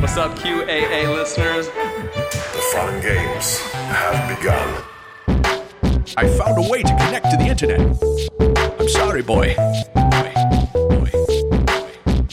What's up, QAA listeners? The fun games have begun. I found a way to connect to the internet. I'm sorry, boy.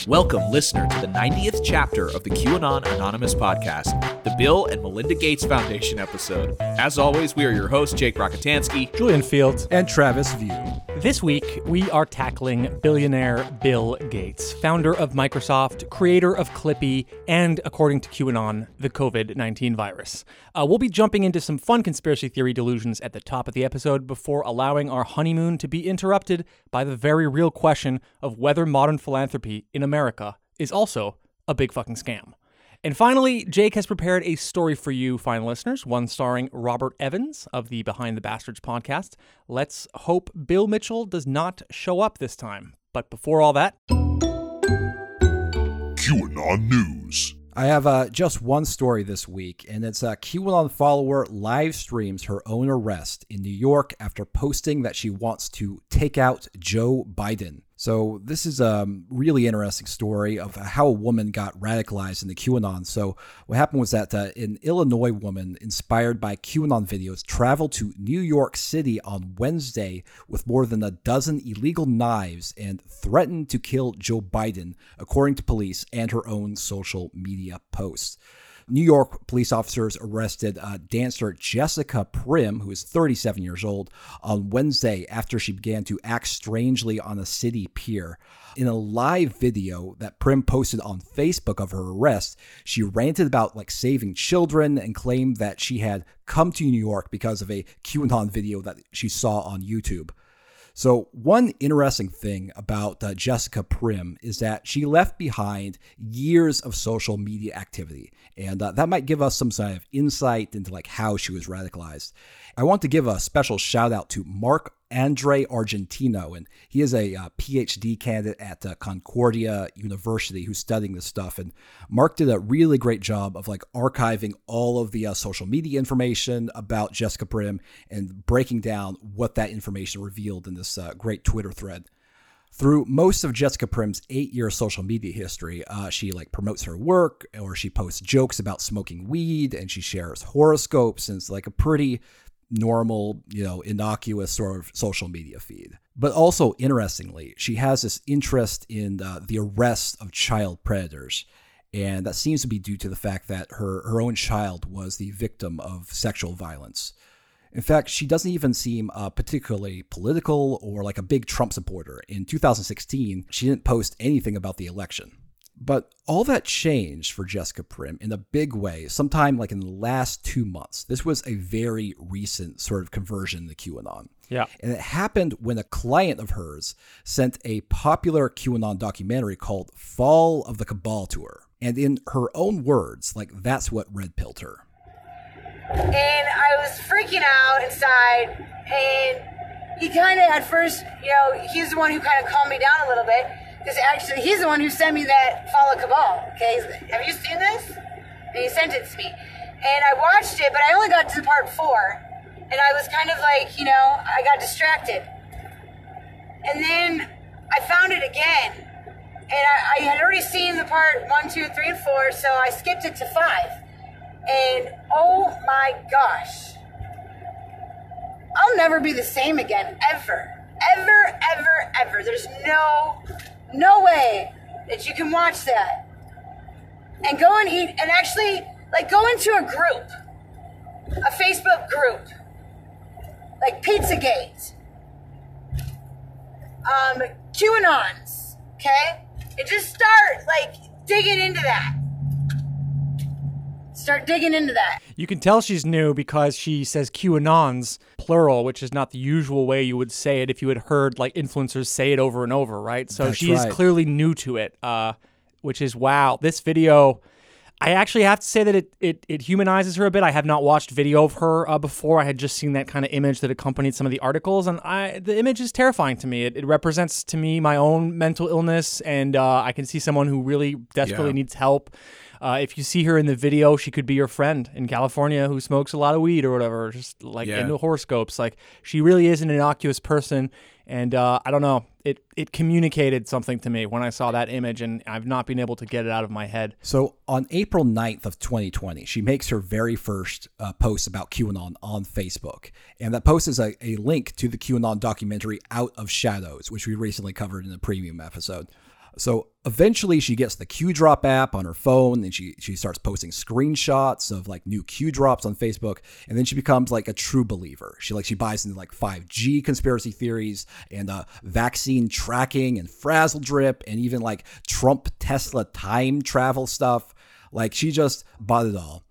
Welcome, listener, to the 90th chapter of the QAnon Anonymous podcast, the Bill and Melinda Gates Foundation episode. As always, we are your hosts, Jake Rakitansky, Julian Fields, and Travis View. This week, we are tackling billionaire Bill Gates, founder of Microsoft, creator of Clippy, and, according to QAnon, the COVID-19 virus. We'll be jumping into some fun conspiracy theory delusions at the top of the episode before allowing our honeymoon to be interrupted by the very real question of whether modern philanthropy in America is also a big fucking scam. And finally, Jake has prepared a story for you, fine listeners, one starring Robert Evans of the Behind the Bastards podcast. Let's hope Bill Mitchell does not show up this time. But before all that... QAnon News. I have just one story this week, and it's a QAnon follower live streams her own arrest in New York after posting that she wants to take out Joe Biden. So this is a really interesting story of how a woman got radicalized in the QAnon. So what happened was that an Illinois woman inspired by QAnon videos traveled to New York City on Wednesday with more than a dozen illegal knives and threatened to kill Joe Biden, according to police and her own social media posts. New York police officers arrested dancer Jessica Prim, who is 37 years old, on Wednesday after she began to act strangely on a city pier. In a live video that Prim posted on Facebook of her arrest, she ranted about saving children and claimed that she had come to New York because of a QAnon video that she saw on YouTube. So one interesting thing about Jessica Prim is that she left behind years of social media activity, and that might give us some sort of insight into how she was radicalized. I want to give a special shout out to Mark Andre Argentino, and he is a PhD candidate at Concordia University who's studying this stuff. And Mark did a really great job of archiving all of the social media information about Jessica Prim and breaking down what that information revealed in this great Twitter thread. Through most of Jessica Prim's 8-year social media history, she promotes her work, or she posts jokes about smoking weed, and she shares horoscopes, and it's a pretty normal, innocuous sort of social media feed. But also, interestingly, she has this interest in the arrest of child predators. And that seems to be due to the fact that her own child was the victim of sexual violence. In fact, she doesn't even seem particularly political or a big Trump supporter. In 2016, she didn't post anything about the election. But all that changed for Jessica Prim in a big way sometime in the last 2 months. This was a very recent sort of conversion to QAnon. Yeah. And it happened when a client of hers sent a popular QAnon documentary called Fall of the Cabal to her. And in her own words, that's what red-pilled her. And I was freaking out inside, and he at first, he's the one who calmed me down a little bit. Because actually, he's the one who sent me that Fall of Cabal, okay? Have you seen this? And he sent it to me. And I watched it, but I only got to part 4. And I was I got distracted. And then I found it again. And I had already seen the part 1, 2, 3, and 4, so I skipped it to 5. And oh my gosh. I'll never be the same again, ever. There's no way that you can watch that and go and eat and actually go into a group, a Facebook group, Pizzagate, QAnons, okay? And just start digging into that. Start digging into that. You can tell she's new because she says QAnons, plural, which is not the usual way you would say it if you had heard influencers say it over and over, right? So she's clearly new to it, which is wow. This video, I actually have to say that it humanizes her a bit. I have not watched video of her before. I had just seen that kind of image that accompanied some of the articles, and the image is terrifying to me. It represents to me my own mental illness, and I can see someone who really desperately needs help. If you see her in the video, she could be your friend in California who smokes a lot of weed or whatever, just into horoscopes. She really is an innocuous person, And I don't know, it communicated something to me when I saw that image, and I've not been able to get it out of my head. So on April 9th of 2020, she makes her very first post about QAnon on Facebook. And that post is a link to the QAnon documentary Out of Shadows, which we recently covered in a premium episode. So eventually she gets the QDrop app on her phone, and she starts posting screenshots of like new QDrops on Facebook. And then she becomes like a true believer. She buys into like 5G conspiracy theories and vaccine tracking and frazzle drip and even like Trump Tesla time travel stuff. Like she just bought it all.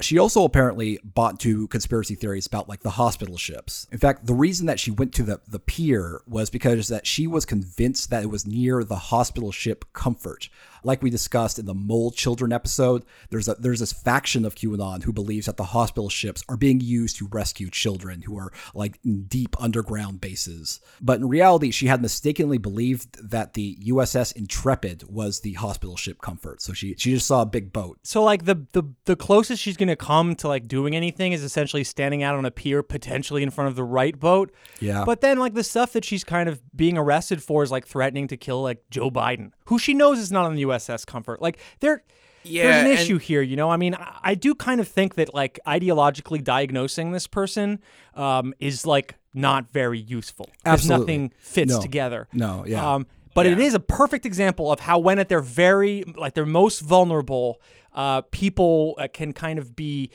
She also apparently bought two conspiracy theories about like the hospital ships. In fact, the reason that she went to the pier was because that she was convinced that it was near the hospital ship Comfort. Like we discussed in the mole children episode, there's this faction of QAnon who believes that the hospital ships are being used to rescue children who are like in deep underground bases. But in reality, she had mistakenly believed that the USS Intrepid was the hospital ship Comfort. So she just saw a big boat. So like the closest she's going to come to like doing anything is essentially standing out on a pier, potentially in front of the right boat. Yeah. But then like the stuff that she's kind of being arrested for is like threatening to kill like Joe Biden, who she knows is not on the USS Comfort. Like there's an issue here, you know? I mean, I do kind of think that like ideologically diagnosing this person is like not very useful. Absolutely. Nothing fits together. No. Yeah. But it is a perfect example of how when at their very, like their most vulnerable, people can kind of be,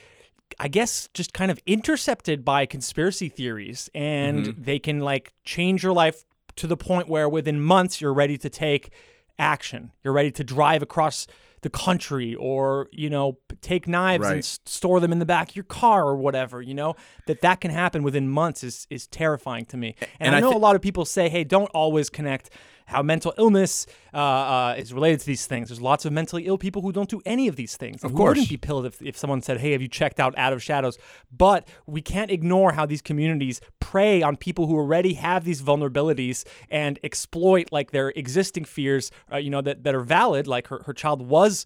I guess, just kind of intercepted by conspiracy theories, and they can like change your life to the point where within months you're ready to take action. You're ready to drive across the country, or, you know, take knives and store them in the back of your car or whatever, you know, that can happen within months is terrifying to me. And I know a lot of people say, hey, don't always connect how mental illness is related to these things. There's lots of mentally ill people who don't do any of these things. Of course. Wouldn't be pilled if someone said, hey, have you checked out Out of Shadows? But we can't ignore how these communities prey on people who already have these vulnerabilities and exploit like their existing fears, you know, that are valid. Like her child was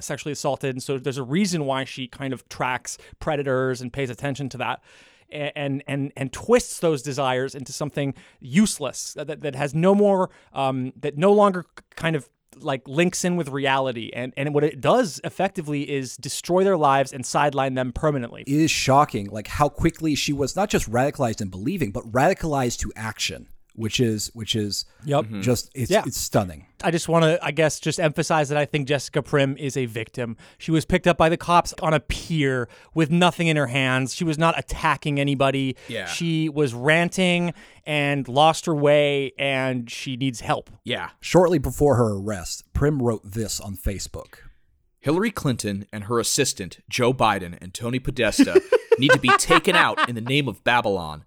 sexually assaulted. And so there's a reason why she kind of tracks predators and pays attention to that. And twists those desires into something useless that has no more, that no longer kind of like links in with reality. And what it does effectively is destroy their lives and sideline them permanently. It is shocking, like how quickly she was not just radicalized in believing, but radicalized to action, which is just, it's stunning. I just want to, I guess, just emphasize that I think Jessica Prim is a victim. She was picked up by the cops on a pier with nothing in her hands. She was not attacking anybody. Yeah. She was ranting and lost her way, and she needs help. Yeah. Shortly before her arrest, Prim wrote this on Facebook. Hillary Clinton and her assistant, Joe Biden and Tony Podesta, need to be taken out in the name of Babylon.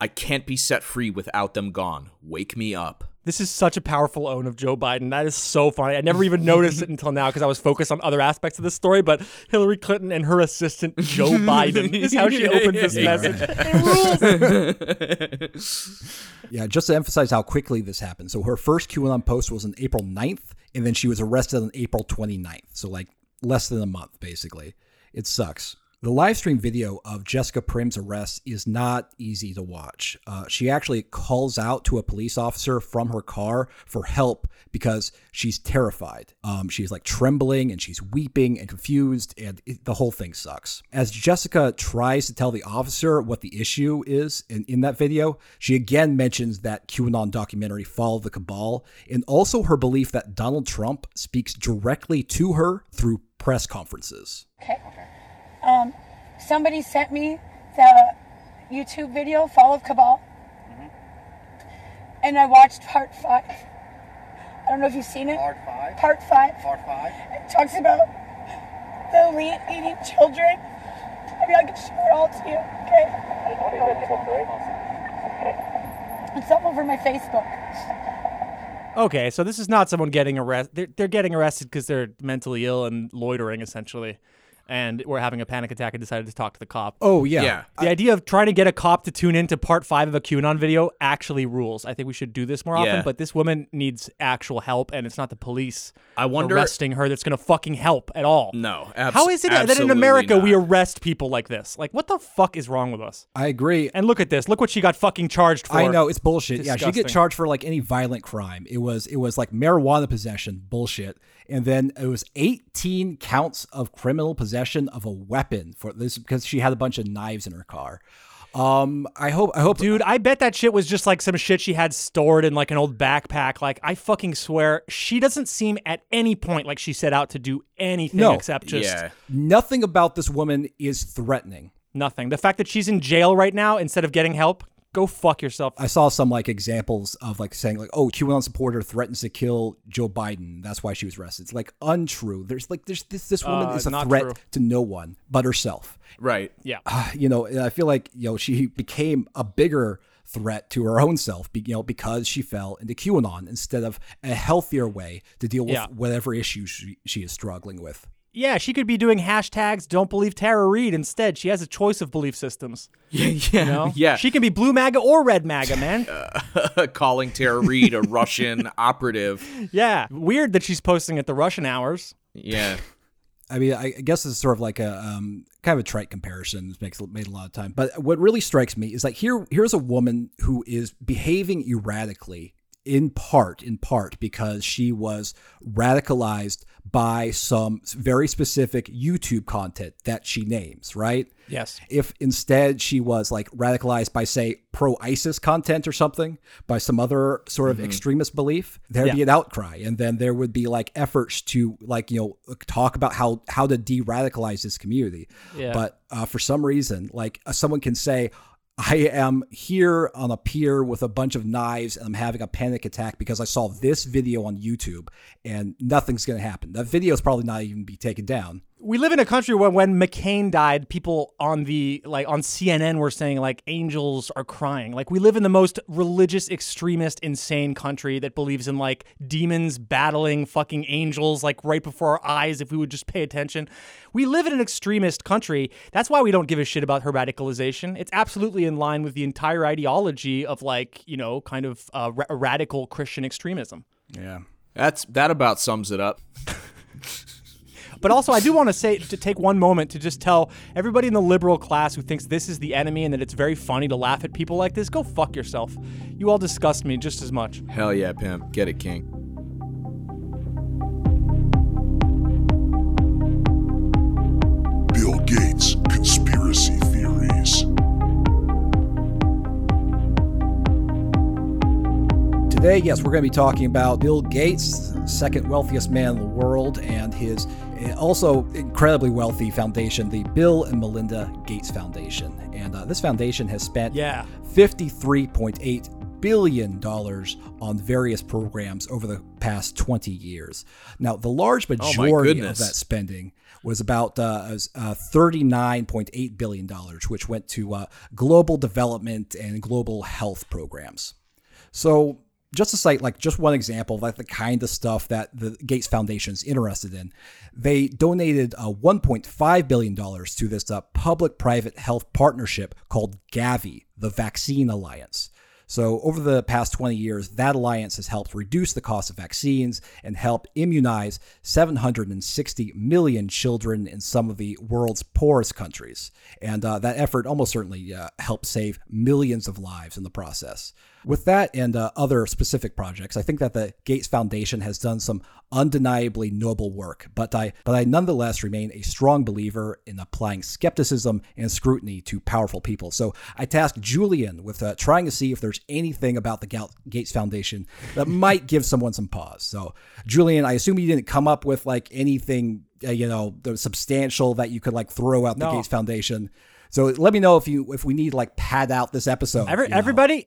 I can't be set free without them gone. Wake me up. This is such a powerful own of Joe Biden. That is so funny. I never even noticed it until now because I was focused on other aspects of this story, but Hillary Clinton and her assistant Joe Biden is how she opened this message. It rules. Yeah, just to emphasize how quickly this happened. So her first QAnon post was on April 9th, and then she was arrested on April 29th. So like less than a month, basically. It sucks. The live stream video of Jessica Prim's arrest is not easy to watch. She actually calls out to a police officer from her car for help because she's terrified. She's like trembling and she's weeping and confused, and the whole thing sucks. As Jessica tries to tell the officer what the issue is in that video, she again mentions that QAnon documentary Fall of the Cabal, and also her belief that Donald Trump speaks directly to her through press conferences. Okay. Somebody sent me the YouTube video, Fall of Cabal, and I watched part 5. I don't know if you've seen it. Part five. It talks about the elite eating children. I mean, I can show it all to you, okay? It's all over my Facebook. Okay, so this is not someone getting arrested. They're getting arrested because they're mentally ill and loitering, essentially. and were having a panic attack and decided to talk to the cop. Oh, yeah. The idea of trying to get a cop to tune in to part 5 of a QAnon video actually rules. I think we should do this more often, but this woman needs actual help, and it's not the police arresting her that's going to fucking help at all. No. How is it that in America we arrest people like this? Like, what the fuck is wrong with us? I agree. And look at this. Look what she got fucking charged for. I know. It's bullshit. Disgusting. Yeah, she get charged for, like, any violent crime. It was like marijuana possession. Bullshit. And then it was 18 counts of criminal possession of a weapon for this because she had a bunch of knives in her car. I hope. Dude, I bet that shit was just like some shit she had stored in like an old backpack. Like, I fucking swear, she doesn't seem at any point like she set out to do anything except just... Yeah. Nothing about this woman is threatening. Nothing. The fact that she's in jail right now instead of getting help... Go fuck yourself. I saw some like examples of like saying like, oh, QAnon supporter threatens to kill Joe Biden. That's why she was arrested. It's like untrue. This woman is a threat to no one but herself. Right. Yeah. I feel like, she became a bigger threat to her own self, because she fell into QAnon instead of a healthier way to deal with whatever issues she is struggling with. Yeah, she could be doing hashtags, don't believe Tara Reid. Instead, she has a choice of belief systems. Yeah. She can be blue MAGA or red MAGA, man. Calling Tara Reid a Russian operative. Yeah. Weird that she's posting at the Russian hours. Yeah. I mean, I guess this is sort of like a kind of a trite comparison. This made a lot of time. But what really strikes me is like here's a woman who is behaving erratically in part because she was radicalized by some very specific YouTube content that she names, right? Yes. If instead she was like radicalized by, say, pro-ISIS content or something, by some other sort of extremist belief, there'd be an outcry. And then there would be like efforts to like, talk about how to de-radicalize this community. Yeah. But for some reason, like someone can say, I am here on a pier with a bunch of knives and I'm having a panic attack because I saw this video on YouTube and nothing's going to happen. That video is probably not even be taken down. We live in a country where when McCain died, people on CNN were saying like angels are crying. Like we live in the most religious, extremist, insane country that believes in like demons battling fucking angels like right before our eyes if we would just pay attention. We live in an extremist country. That's why we don't give a shit about her radicalization. It's absolutely in line with the entire ideology of like, kind of radical Christian extremism. Yeah, that about sums it up. But also, I do want to say, to take one moment to just tell everybody in the liberal class who thinks this is the enemy and that it's very funny to laugh at people like this, go fuck yourself. You all disgust me just as much. Hell yeah, pimp. Get it, king. Bill Gates conspiracy theories. Today, yes, we're going to be talking about Bill Gates, second wealthiest man in the world, and his also incredibly wealthy foundation, the Bill and Melinda Gates Foundation. And this foundation has spent $53.8 billion on various programs over the past 20 years. Now, the large majority of that spending was about $39.8 billion, which went to global development and global health programs. So just to cite, like, just one example of like the kind of stuff that the Gates Foundation is interested in, they donated $1.5 billion to this public-private health partnership called Gavi, the Vaccine Alliance. So over the past 20 years, that alliance has helped reduce the cost of vaccines and help immunize 760 million children in some of the world's poorest countries. And that effort almost certainly helped save millions of lives in the process. With that and other specific projects, I think that the Gates Foundation has done some undeniably noble work, but I nonetheless remain a strong believer in applying skepticism and scrutiny to powerful people. So I tasked Julian with trying to see if there's anything about the Gates Foundation that might give someone some pause. So Julian, I assume you didn't come up with like anything, substantial that you could like throw out the Gates Foundation. So let me know if we need like pad out this episode. Everybody,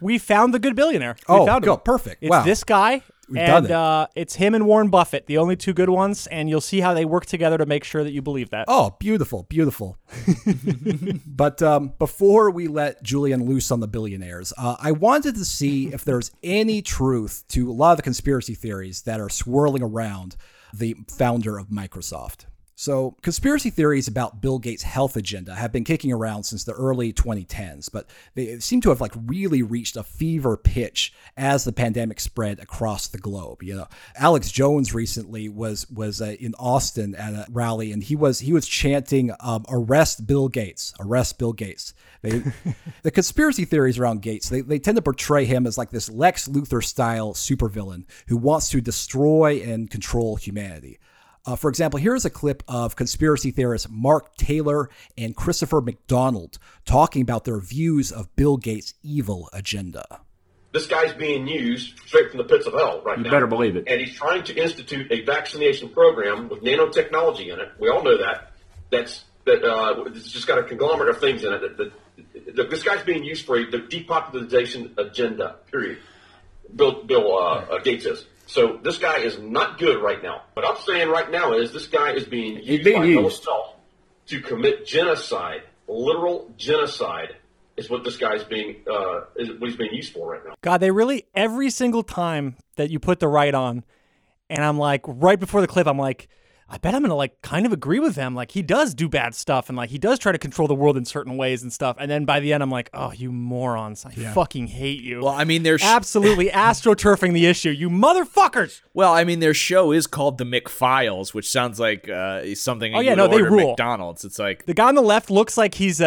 we found the good billionaire. We found him. Perfect. It's this guy. We've done it. It's him and Warren Buffett, the only two good ones, and you'll see how they work together to make sure that you believe that. Oh, beautiful, beautiful. But before we let Julian loose on the billionaires, I wanted to see if there's any truth to a lot of the conspiracy theories that are swirling around the founder of Microsoft. So conspiracy theories about Bill Gates' health agenda have been kicking around since the early 2010s, but they seem to have like really reached a fever pitch as the pandemic spread across the globe. You know, Alex Jones recently was in Austin at a rally, and he was chanting, "Arrest Bill Gates, arrest Bill Gates." The conspiracy theories around Gates, they tend to portray him as like this Lex Luthor-style supervillain who wants to destroy and control humanity. For example, here's a clip of conspiracy theorists Mark Taylor and Christopher McDonald talking about their views of Bill Gates' evil agenda. This guy's being used straight from the pits of hell right now. You better believe it. And he's trying to institute a vaccination program with nanotechnology in it. We all know that. It's just got a conglomerate of things in it. This guy's being used for the depopularization agenda, period. Bill Gates is. So this guy is not good right now. What I'm saying right now is this guy is being used by himself to commit genocide. Literal genocide is what this guy is what he's being used for right now. God, they really, every single time that you put the right on, and I'm like, right before the clip, I'm like, I bet I'm going to like kind of agree with him. Like he does do bad stuff and like he does try to control the world in certain ways and stuff. And then by the end, I'm like, oh, you morons. I fucking hate you. Well, I mean, they're absolutely astroturfing the issue. You motherfuckers. Well, I mean, their show is called The McFiles, which sounds like something. Oh, yeah, no, they rule. McDonald's. It's like the guy on the left looks like he's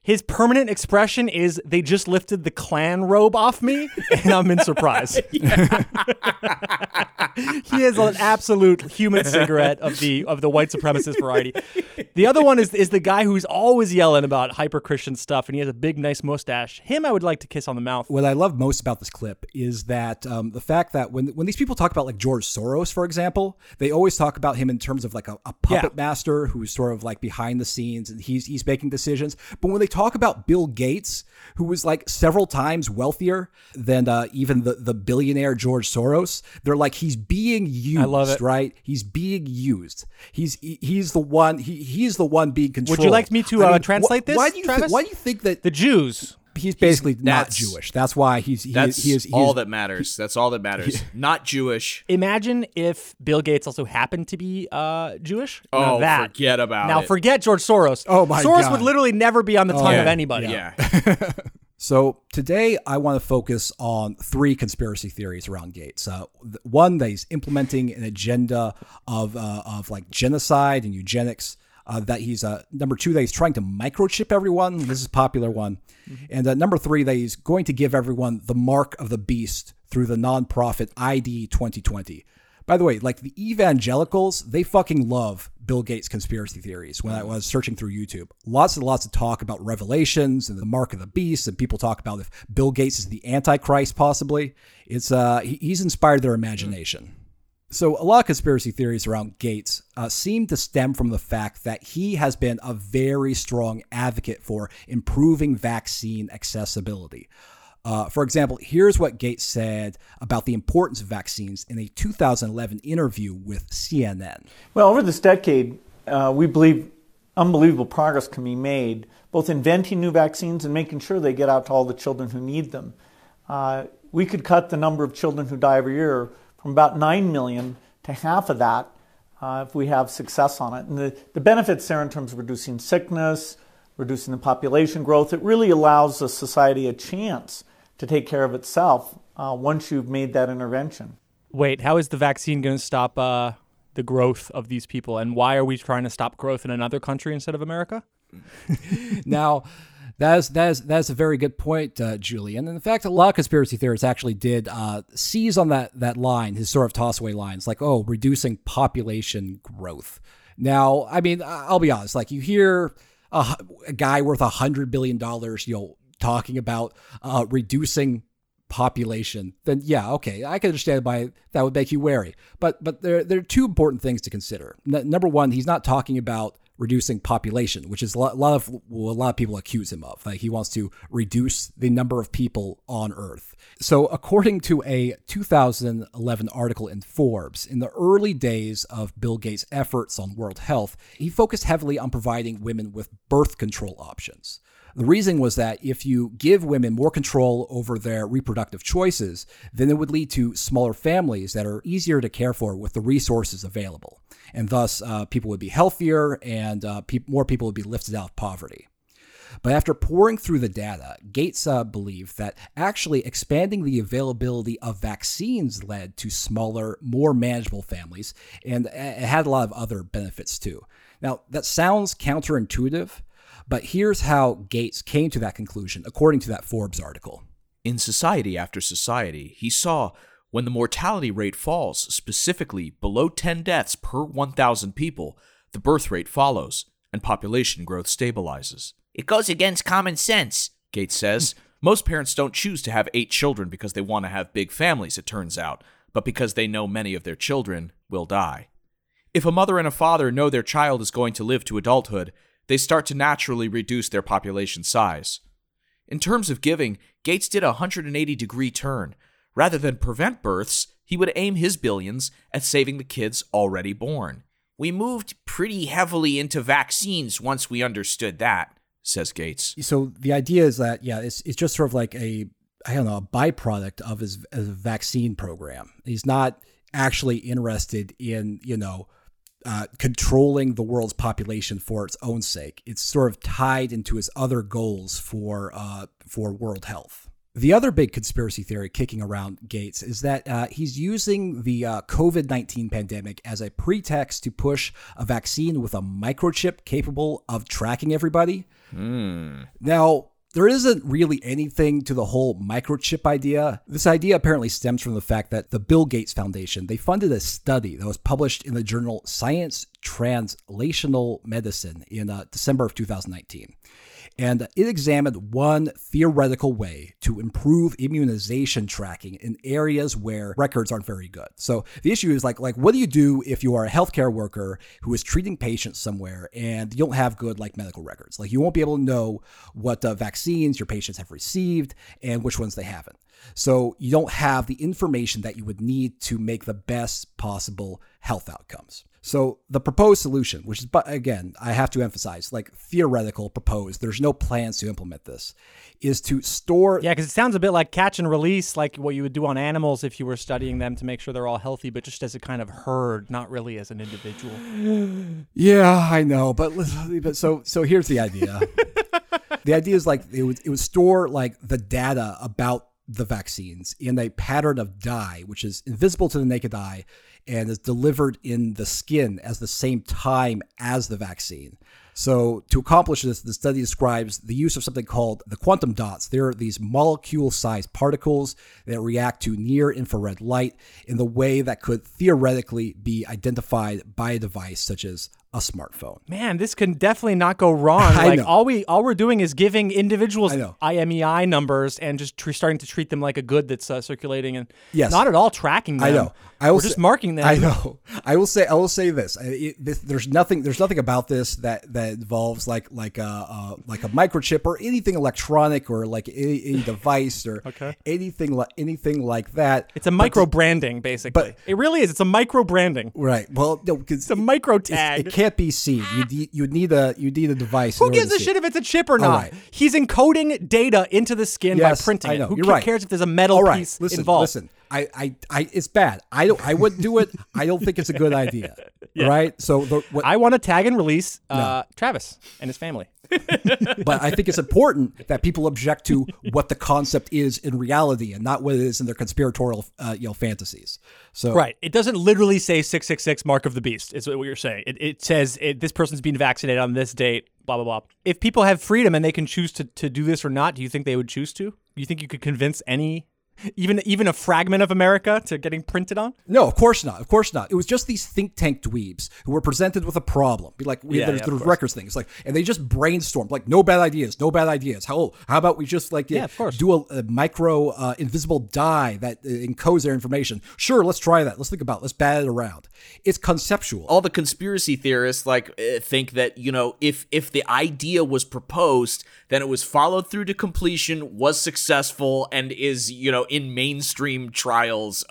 his permanent expression is they just lifted the Klan robe off me, and I'm in surprise. He is an absolute human cigarette of the white supremacist variety. The other one is the guy who's always yelling about hyper-Christian stuff, and he has a big, nice mustache. Him, I would like to kiss on the mouth. What I love most about this clip is that the fact that when these people talk about like George Soros, for example, they always talk about him in terms of like a puppet master who's sort of like behind the scenes, and he's making decisions. But when they talk about Bill Gates, who was like several times wealthier than even the billionaire George Soros, they're like, he's being used. I love it. Right? He's being used. He's the one. He's the one being controlled. Would you like me to translate this? Why do you think that the Jews? He's basically not Jewish. That's why he is all that matters. That's all that matters. Yeah. Not Jewish. Imagine if Bill Gates also happened to be Jewish. Oh, that. Forget about it. Now forget George Soros. Oh my God. Soros would literally never be on the tongue of anybody. Yeah. So today I want to focus on three conspiracy theories around Gates. One that he's implementing an agenda of like genocide and eugenics. That he's number two, that he's trying to microchip everyone. This is a popular one. Mm-hmm. And number three, that he's going to give everyone the mark of the beast through the nonprofit ID 2020. By the way, like the evangelicals, they fucking love Bill Gates' conspiracy theories. When I was searching through YouTube, lots and lots of talk about revelations and the mark of the beast, and people talk about if Bill Gates is the Antichrist, possibly. It's he's inspired their imagination. Mm-hmm. So a lot of conspiracy theories around Gates seem to stem from the fact that he has been a very strong advocate for improving vaccine accessibility. For example, here's what Gates said about the importance of vaccines in a 2011 interview with CNN. Well, over this decade, we believe unbelievable progress can be made, both inventing new vaccines and making sure they get out to all the children who need them. We could cut the number of children who die every year from about 9 million to half of that if we have success on it. And the benefits there in terms of reducing sickness, reducing the population growth, it really allows the society a chance to take care of itself once you've made that intervention. Wait, how is the vaccine going to stop the growth of these people? And why are we trying to stop growth in another country instead of America? Now... That is a very good point, Julian. And in fact, a lot of conspiracy theorists actually did seize on that line, his sort of toss-away lines, like, oh, reducing population growth. Now, I mean, I'll be honest, like you hear a guy worth $100 billion, you know, talking about reducing population, then yeah, okay, I can understand why that would make you wary. But there are two important things to consider. Number one, he's not talking about reducing population, which is a lot of people accuse him of. Like he wants to reduce the number of people on Earth. So according to a 2011 article in Forbes, in the early days of Bill Gates' efforts on world health, he focused heavily on providing women with birth control options. The reason was that if you give women more control over their reproductive choices, then it would lead to smaller families that are easier to care for with the resources available. and thus people would be healthier and more people would be lifted out of poverty. But after poring through the data, Gates believed that actually expanding the availability of vaccines led to smaller, more manageable families, and it had a lot of other benefits too. Now, that sounds counterintuitive, but here's how Gates came to that conclusion, according to that Forbes article. In society after society, he saw when the mortality rate falls, specifically below 10 deaths per 1,000 people, the birth rate follows, and population growth stabilizes. It goes against common sense, Gates says. Most parents don't choose to have 8 children because they want to have big families, it turns out, but because they know many of their children will die. If a mother and a father know their child is going to live to adulthood, they start to naturally reduce their population size. In terms of giving, Gates did a 180-degree turn. Rather than prevent births, he would aim his billions at saving the kids already born. We moved pretty heavily into vaccines once we understood that, says Gates. So the idea is that, yeah, it's just sort of like a byproduct of his vaccine program. He's not actually interested in, controlling the world's population for its own sake. It's sort of tied into his other goals for world health. The other big conspiracy theory kicking around Gates is that he's using the COVID-19 pandemic as a pretext to push a vaccine with a microchip capable of tracking everybody. Now, there isn't really anything to the whole microchip idea. This idea apparently stems from the fact that the Bill Gates Foundation, they funded a study that was published in the journal Science Translational Medicine in December of 2019. And it examined one theoretical way to improve immunization tracking in areas where records aren't very good. So the issue is like what do you do if you are a healthcare worker who is treating patients somewhere and you don't have good medical records? You won't be able to know what vaccines your patients have received and which ones they haven't. So you don't have the information that you would need to make the best possible health outcomes. So the proposed solution, which is, but again, I have to emphasize, theoretical proposed, there's no plans to implement this, is to store... Yeah, because it sounds a bit like catch and release, like what you would do on animals if you were studying them to make sure they're all healthy, but just as a kind of herd, not really as an individual. Yeah, I know. But so here's the idea. The idea is it would store the data about the vaccines in a pattern of dye, which is invisible to the naked eye, and is delivered in the skin at the same time as the vaccine. So to accomplish this, the study describes the use of something called the quantum dots. They're these molecule-sized particles that react to near-infrared light in the way that could theoretically be identified by a device such as a smartphone. Man, this can definitely not go wrong. All we're doing is giving individuals IMEI numbers and just starting to treat them like a good that's circulating and not at all tracking them. I know. We're just marking them. I know. I will say this. There's nothing about this that involves like a microchip or anything electronic or any device or anything like that. It's a micro branding basically. But it really is. It's a micro branding. Right. Well, no, it's a micro tag. It can't be seen. You need a device. Who gives a shit if it's a chip or not? Right. He's encoding data into the skin by printing it. Who cares if there's a metal piece involved? Listen. I it's bad. I wouldn't do it. I don't think it's a good idea. Yeah. Right? So I want to tag and release Travis and his family. But I think it's important that people object to what the concept is in reality and not what it is in their conspiratorial fantasies. So right. It doesn't literally say 666 mark of the beast is what you're saying. It says this person's been vaccinated on this date, blah, blah, blah. If people have freedom and they can choose to do this or not, do you think they would choose to? You think you could convince even a fragment of America to getting printed on? No, of course not. Of course not. It was just these think tank dweebs who were presented with a problem. The records thing. It's and they just brainstormed, no bad ideas, no bad ideas. How about we just do a micro invisible dye that encodes their information? Sure, let's try that. Let's think about it. Let's bat it around. It's conceptual. All the conspiracy theorists think that, if the idea was proposed, then it was followed through to completion, was successful, and is, in mainstream trials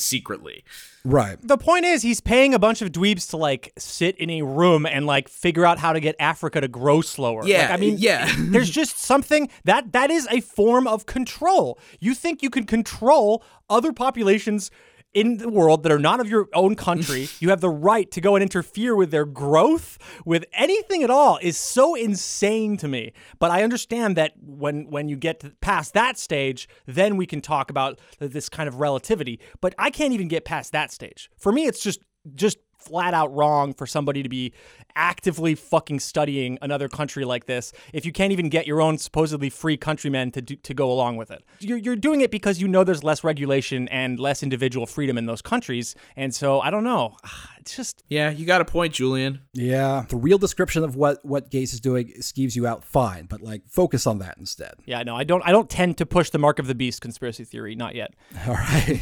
secretly. Right. The point is he's paying a bunch of dweebs to sit in a room and figure out how to get Africa to grow slower. Yeah. There's just something that is a form of control. You think you can control other populations in the world that are not of your own country, you have the right to go and interfere with their growth, with anything at all, is so insane to me. But I understand that when you get past that stage, then we can talk about this kind of relativity. But I can't even get past that stage. For me, it's just flat out wrong for somebody to be actively fucking studying another country like this if you can't even get your own supposedly free countrymen to go along with it. You're doing it because you know there's less regulation and less individual freedom in those countries, and so I don't know. It's just... Yeah, you got a point, Julian. Yeah. The real description of what Gates is doing skeeves you out fine, but like focus on that instead. Yeah, no, I don't tend to push the Mark of the Beast conspiracy theory, not yet. All right.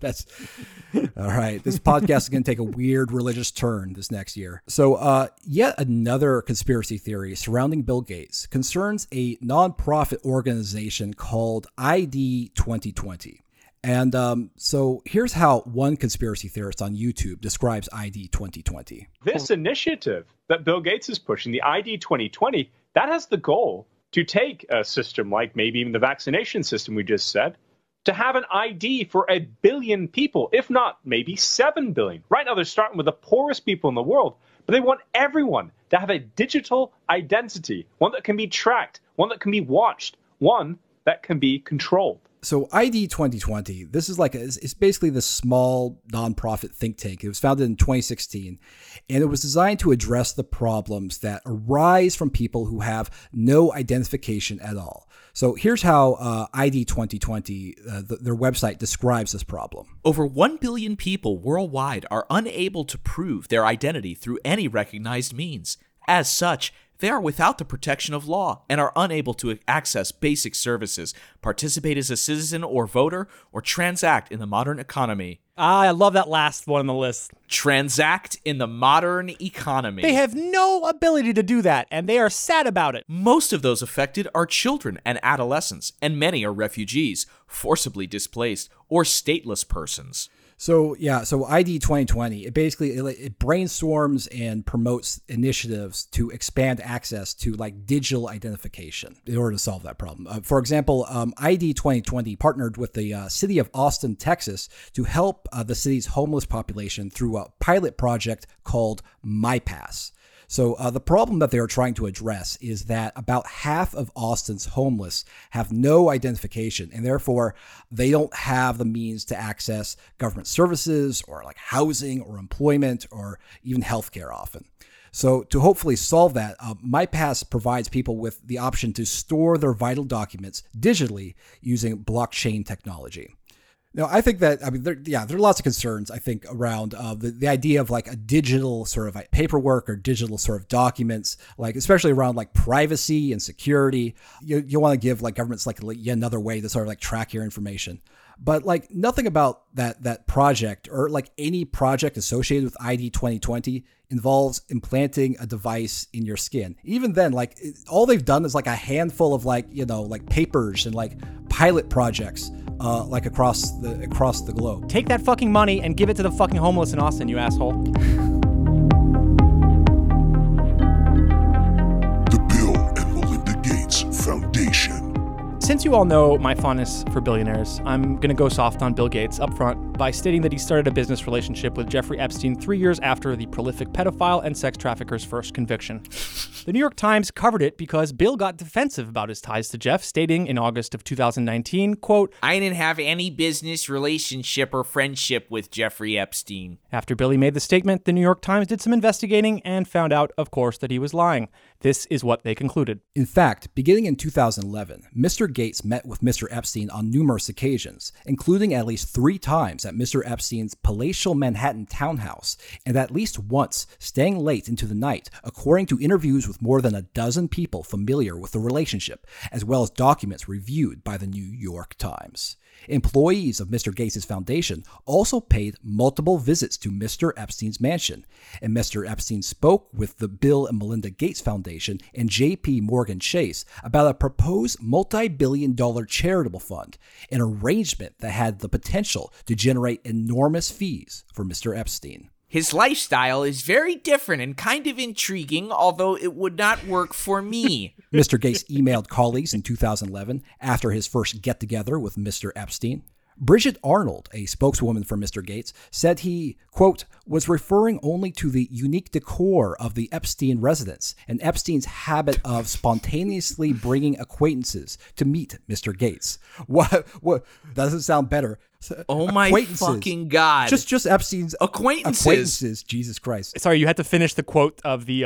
That's... All right. This podcast is going to take a weird religious turn this next year. So yet another conspiracy theory surrounding Bill Gates concerns a nonprofit organization called ID 2020. And so here's how one conspiracy theorist on YouTube describes ID 2020. This initiative that Bill Gates is pushing, the ID 2020, that has the goal to take a system like maybe even the vaccination system we just said, to have an ID for 1 billion people, if not maybe 7 billion. Right now, they're starting with the poorest people in the world, but they want everyone to have a digital identity, one that can be tracked, one that can be watched, one that can be controlled. So ID 2020, this is like, it's basically this small nonprofit think tank. It was founded in 2016, and it was designed to address the problems that arise from people who have no identification at all. So here's how ID 2020, their website, describes this problem. Over 1 billion people worldwide are unable to prove their identity through any recognized means. As such, they are without the protection of law and are unable to access basic services, participate as a citizen or voter, or transact in the modern economy. Ah, I love that last one on the list. Transact in the modern economy. They have no ability to do that, and they are sad about it. Most of those affected are children and adolescents, and many are refugees, forcibly displaced, or stateless persons. So, yeah, so ID 2020, it basically, it brainstorms and promotes initiatives to expand access to, like, digital identification in order to solve that problem. For example, ID 2020 partnered with the city of Austin, Texas, to help the city's homeless population through a pilot project called MyPass. So the problem that they are trying to address is that about half of Austin's homeless have no identification, and therefore they don't have the means to access government services or like housing or employment or even healthcare often. So to hopefully solve that, MyPass provides people with the option to store their vital documents digitally using blockchain technology. No, I think that, I mean, there are lots of concerns, I think, around the idea of like a digital sort of like paperwork or digital sort of documents, like especially around like privacy and security. You want to give like governments like yet another way to sort of like track your information. But like nothing about that project or like any project associated with ID 2020 involves implanting a device in your skin. Even then, like all they've done is like a handful of like, you know, like papers and like pilot projects like across the globe. Take that fucking money and give it to the fucking homeless in Austin, you asshole. The Bill and Melinda Gates Foundation. Since you all know my fondness for billionaires, I'm going to go soft on Bill Gates up front by stating that he started a business relationship with Jeffrey Epstein 3 years after the prolific pedophile and sex trafficker's first conviction. The New York Times covered it because Bill got defensive about his ties to Jeff, stating in August of 2019, quote, "I didn't have any business relationship or friendship with Jeffrey Epstein." After Billy made the statement, the New York Times did some investigating and found out, of course, that he was lying. This is what they concluded. In fact, beginning in 2011, Mr. Gates met with Mr. Epstein on numerous occasions, including at least 3 times at Mr. Epstein's palatial Manhattan townhouse, and at least once staying late into the night, according to interviews with more than 12 people familiar with the relationship, as well as documents reviewed by the New York Times. Employees of Mr. Gates' foundation also paid multiple visits to Mr. Epstein's mansion, and Mr. Epstein spoke with the Bill and Melinda Gates Foundation and J.P. Morgan Chase about a proposed multi-billion-dollar charitable fund, an arrangement that had the potential to generate enormous fees for Mr. Epstein. His lifestyle is very different and kind of intriguing, although it would not work for me. Mr. Gates emailed colleagues in 2011 after his first get-together with Mr. Epstein. Bridget Arnold, a spokeswoman for Mr. Gates, said he, quote, was referring only to the unique decor of the Epstein residence and Epstein's habit of spontaneously bringing acquaintances to meet Mr. Gates. What doesn't sound better? Oh my fucking God. Just Epstein's acquaintances. Jesus Christ. Sorry, you had to finish the quote of the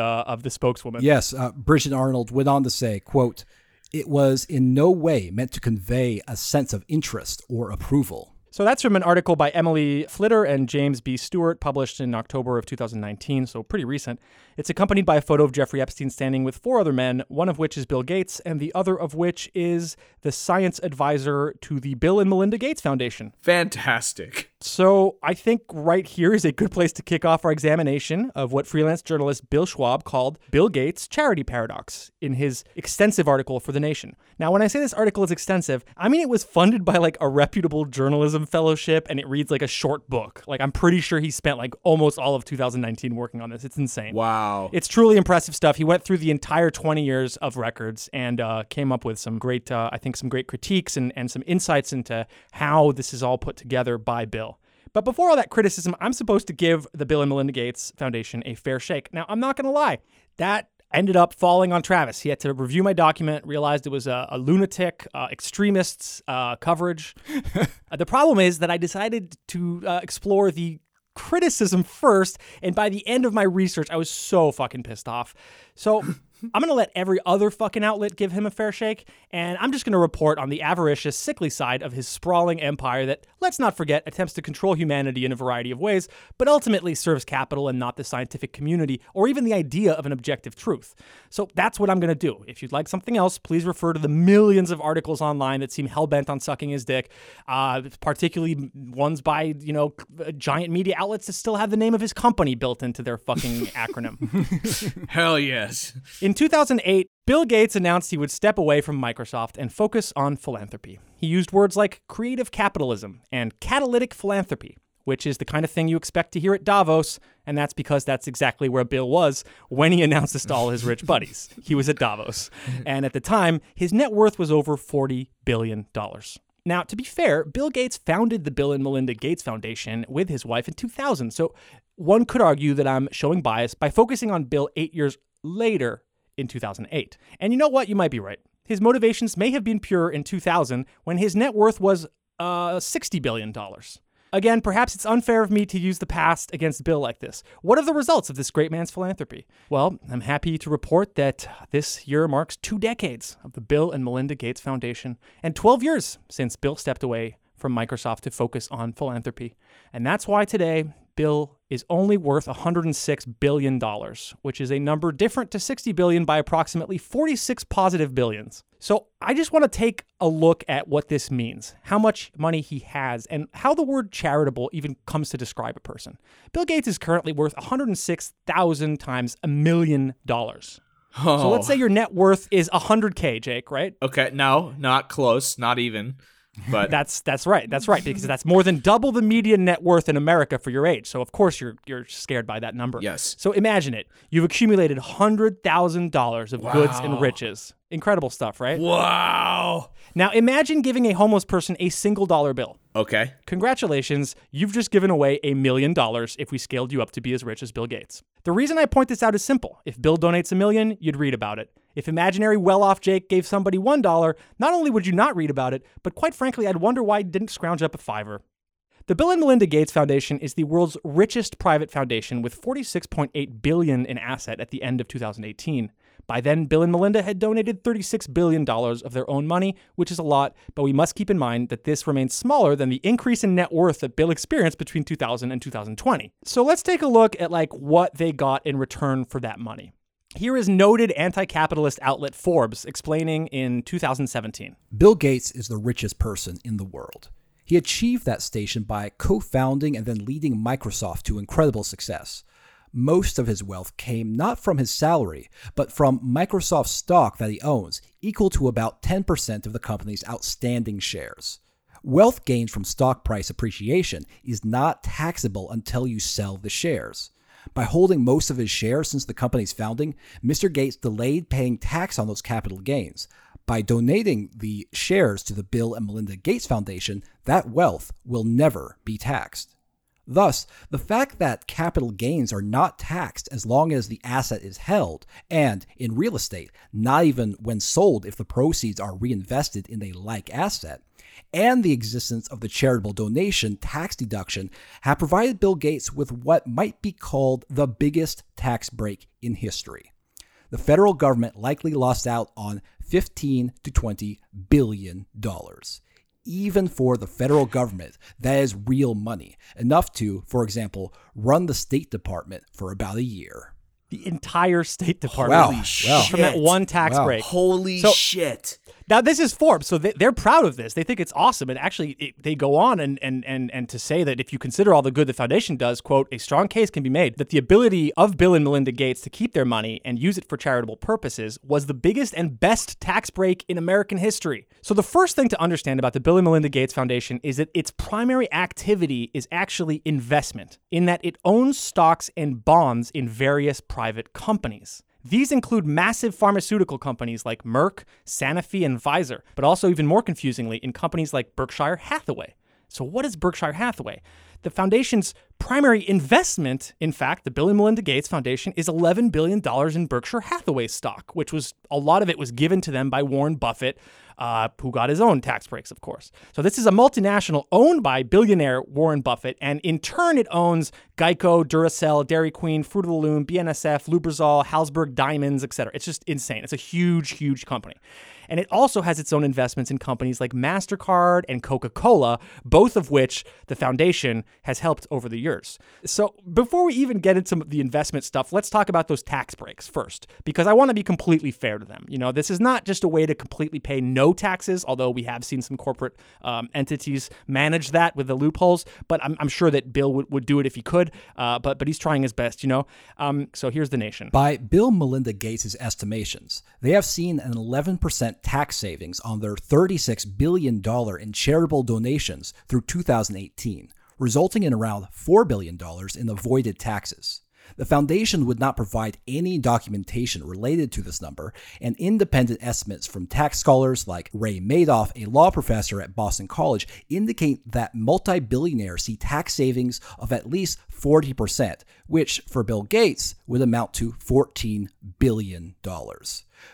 spokeswoman. Yes, Bridget Arnold went on to say, quote, it was in no way meant to convey a sense of interest or approval. So that's from an article by Emily Flitter and James B. Stewart published in October of 2019, so pretty recent. It's accompanied by a photo of Jeffrey Epstein standing with four other men, one of which is Bill Gates and the other of which is the science advisor to the Bill and Melinda Gates Foundation. Fantastic. So I think right here is a good place to kick off our examination of what freelance journalist Bill Schwab called Bill Gates' charity paradox in his extensive article for The Nation. Now, when I say this article is extensive, I mean it was funded by like a reputable journalism fellowship and it reads like a short book. Like I'm pretty sure he spent like almost all of 2019 working on this. It's insane. Wow. It's truly impressive stuff. He went through the entire 20 years of records and came up with some great, I think some great critiques and some insights into how this is all put together by Bill. But before all that criticism, I'm supposed to give the Bill and Melinda Gates Foundation a fair shake. Now, I'm not going to lie. That ended up falling on Travis. He had to review my document, realized it was a lunatic, extremists coverage. The problem is that I decided to explore the criticism first. And by the end of my research, I was so fucking pissed off. So I'm going to let every other fucking outlet give him a fair shake, and I'm just going to report on the avaricious, sickly side of his sprawling empire that, let's not forget, attempts to control humanity in a variety of ways, but ultimately serves capital and not the scientific community or even the idea of an objective truth. So that's what I'm going to do. If you'd like something else, please refer to the millions of articles online that seem hell-bent on sucking his dick, particularly ones by, you know, giant media outlets that still have the name of his company built into their fucking acronym. Hell yes. In 2008, Bill Gates announced he would step away from Microsoft and focus on philanthropy. He used words like creative capitalism and catalytic philanthropy, which is the kind of thing you expect to hear at Davos, and that's because that's exactly where Bill was when he announced this to all his rich buddies. He was at Davos. And at the time, his net worth was over $40 billion. Now, to be fair, Bill Gates founded the Bill and Melinda Gates Foundation with his wife in 2000, so one could argue that I'm showing bias by focusing on Bill 8 years later in 2008. And you know what? You might be right. His motivations may have been pure in 2000 when his net worth was $60 billion. Again, perhaps it's unfair of me to use the past against Bill like this. What are the results of this great man's philanthropy? Well, I'm happy to report that this year marks 2 decades of the Bill and Melinda Gates Foundation and 12 years since Bill stepped away from Microsoft to focus on philanthropy. And that's why today, Bill is only worth $106 billion, which is a number different to $60 billion by approximately 46 positive billions. So I just want to take a look at what this means, how much money he has, and how the word charitable even comes to describe a person. Bill Gates is currently worth 106,000 times $1 million. Oh. So let's say your net worth is 100K, Jake, right? Okay, no, not close, not even. But that's right, because that's more than double the median net worth in America for your age. So, of course, you're scared by that number. Yes. So imagine it. You've accumulated $100,000 of goods and riches. Incredible stuff, right? Wow. Now, imagine giving a homeless person a single dollar bill. Okay. Congratulations. You've just given away $1 million if we scaled you up to be as rich as Bill Gates. The reason I point this out is simple. If Bill donates $1 million, you'd read about it. If imaginary well-off Jake gave somebody $1, not only would you not read about it, but quite frankly, I'd wonder why he didn't scrounge up a $5. The Bill and Melinda Gates Foundation is the world's richest private foundation with $46.8 billion in asset at the end of 2018. By then, Bill and Melinda had donated $36 billion of their own money, which is a lot, but we must keep in mind that this remains smaller than the increase in net worth that Bill experienced between 2000 and 2020. So let's take a look at what they got in return for that money. Here is noted anti-capitalist outlet Forbes explaining in 2017. Bill Gates is the richest person in the world. He achieved that station by co-founding and then leading Microsoft to incredible success. Most of his wealth came not from his salary, but from Microsoft stock that he owns, equal to about 10% of the company's outstanding shares. Wealth gained from stock price appreciation is not taxable until you sell the shares. By holding most of his shares since the company's founding, Mr. Gates delayed paying tax on those capital gains. By donating the shares to the Bill and Melinda Gates Foundation, that wealth will never be taxed. Thus, the fact that capital gains are not taxed as long as the asset is held, and in real estate, not even when sold if the proceeds are reinvested in a like asset, and the existence of the charitable donation tax deduction have provided Bill Gates with what might be called the biggest tax break in history. The federal government likely lost out on $15 to $20 billion. Even for the federal government, that is real money, enough to, for example, run the State Department for about a year. The entire State Department. Holy shit. From that one tax break. Holy shit. Now, this is Forbes, so they're proud of this. They think it's awesome. And actually, they go on and to say that if you consider all the good the foundation does, quote, a strong case can be made that the ability of Bill and Melinda Gates to keep their money and use it for charitable purposes was the biggest and best tax break in American history. So the first thing to understand about the Bill and Melinda Gates Foundation is that its primary activity is actually investment, in that it owns stocks and bonds in various private companies. These include massive pharmaceutical companies like Merck, Sanofi, and Pfizer, but also even more confusingly in companies like Berkshire Hathaway. So what is Berkshire Hathaway? The foundation's primary investment, in fact, the Bill and Melinda Gates Foundation, is $11 billion in Berkshire Hathaway stock, which was a lot of it was given to them by Warren Buffett, who got his own tax breaks, of course. So this is a multinational owned by billionaire Warren Buffett, and in turn it owns Geico, Duracell, Dairy Queen, Fruit of the Loom, BNSF, Lubrizol, Halliburton Diamonds, etc. It's just insane. It's a huge, huge company. And it also has its own investments in companies like MasterCard and Coca-Cola, both of which the foundation has helped over the years. So before we even get into the investment stuff, let's talk about those tax breaks first, because I want to be completely fair to them. You know, this is not just a way to completely pay no taxes, although we have seen some corporate entities manage that with the loopholes. But I'm sure that Bill would do it if he could, but he's trying his best, you know. So here's the Nation. By Bill and Melinda Gates' estimations, they have seen an 11% tax savings on their $36 billion in charitable donations through 2018, resulting in around $4 billion in avoided taxes. The foundation would not provide any documentation related to this number, and independent estimates from tax scholars like Ray Madoff, a law professor at Boston College, indicate that multi-billionaires see tax savings of at least 40%, which for Bill Gates would amount to $14 billion.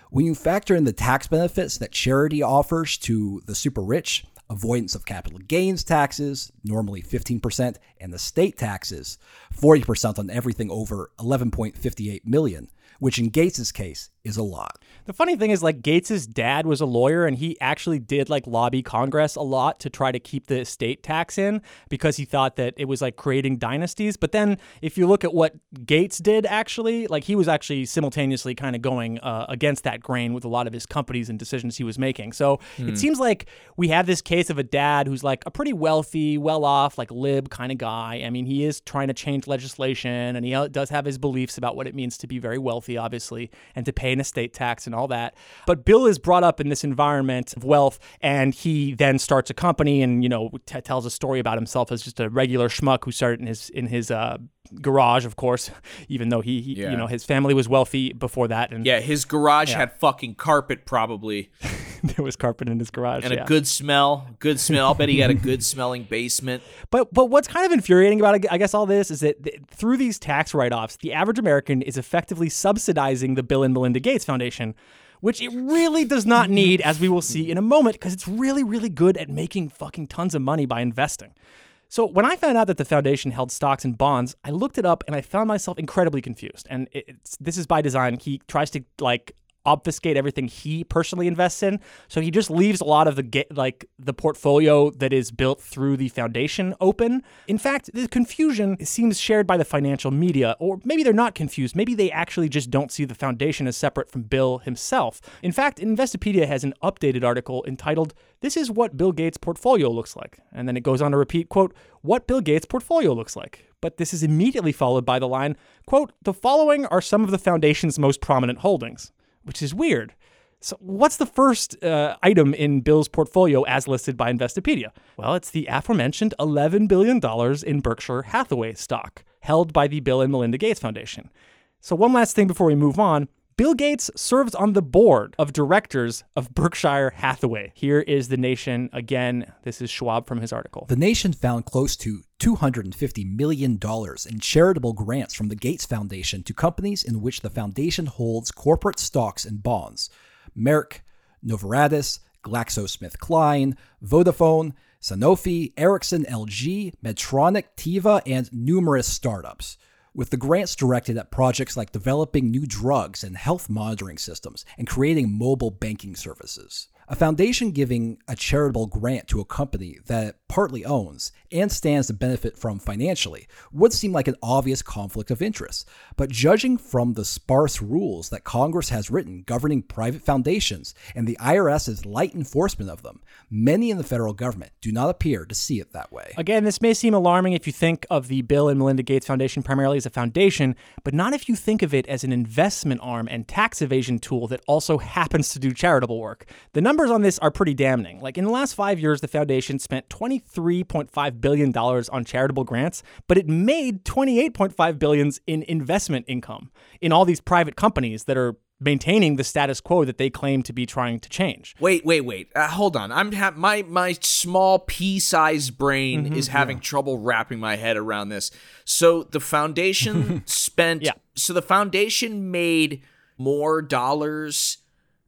When you factor in the tax benefits that charity offers to the super rich, avoidance of capital gains taxes, normally 15%, and the state taxes, 40% on everything over $11.58 million, which in Gates' case is a lot. The funny thing is, like, Gates' dad was a lawyer, and he actually did, like, lobby Congress a lot to try to keep the estate tax in because he thought that it was, like, creating dynasties. But then if you look at what Gates did, actually, like, he was actually simultaneously kind of going against that grain with a lot of his companies and decisions he was making. So it seems like we have this case of a dad who's, like, a pretty wealthy, well-off, like, lib kind of guy. I mean, he is trying to change legislation, and he does have his beliefs about what it means to be very wealthy, obviously, and to pay an estate tax and all that. But Bill is brought up in this environment of wealth, and he then starts a company and, you know, tells a story about himself as just a regular schmuck who started in his garage, of course, even though he you know, his family was wealthy before that. And his garage had fucking carpet, probably. There was carpet in his garage. And a good smell. I'll bet he had a good smelling basement. But what's kind of infuriating about, I guess, all this is that through these tax write-offs, the average American is effectively subsidizing the Bill and Melinda Gates Foundation, which it really does not need, as we will see in a moment, because it's really, really good at making fucking tons of money by investing. So when I found out that the foundation held stocks and bonds, I looked it up and I found myself incredibly confused. And this is by design. He tries to, like, obfuscate everything he personally invests in. So he just leaves a lot of the portfolio that is built through the foundation open. In fact, the confusion seems shared by the financial media, or maybe they're not confused. Maybe they actually just don't see the foundation as separate from Bill himself. In fact, Investopedia has an updated article entitled, "This is what Bill Gates' portfolio looks like." And then it goes on to repeat, quote, "what Bill Gates' portfolio looks like." But this is immediately followed by the line, quote, "the following are some of the foundation's most prominent holdings," which is weird. So what's the first item in Bill's portfolio as listed by Investopedia? Well, it's the aforementioned $11 billion in Berkshire Hathaway stock held by the Bill and Melinda Gates Foundation. So one last thing before we move on. Bill Gates serves on the board of directors of Berkshire Hathaway. Here is The Nation. Again, this is Schwab from his article. The Nation found close to $250 million in charitable grants from the Gates Foundation to companies in which the foundation holds corporate stocks and bonds. Merck, Novartis, GlaxoSmithKline, Vodafone, Sanofi, Ericsson, LG, Medtronic, Teva, and numerous startups. With the grants directed at projects like developing new drugs and health monitoring systems and creating mobile banking services. A foundation giving a charitable grant to a company that it partly owns and stands to benefit from financially would seem like an obvious conflict of interest. But judging from the sparse rules that Congress has written governing private foundations and the IRS's light enforcement of them, many in the federal government do not appear to see it that way. Again, this may seem alarming if you think of the Bill and Melinda Gates Foundation primarily as a foundation, but not if you think of it as an investment arm and tax evasion tool that also happens to do charitable work. The numbers on this are pretty damning. Like, in the last 5 years, the foundation spent $23.5 billion on charitable grants, but it made $28.5 billion in investment income in all these private companies that are maintaining the status quo that they claim to be trying to change. Wait. Hold on. My small pea-sized brain is having trouble wrapping my head around this. So the foundation So the foundation made more dollars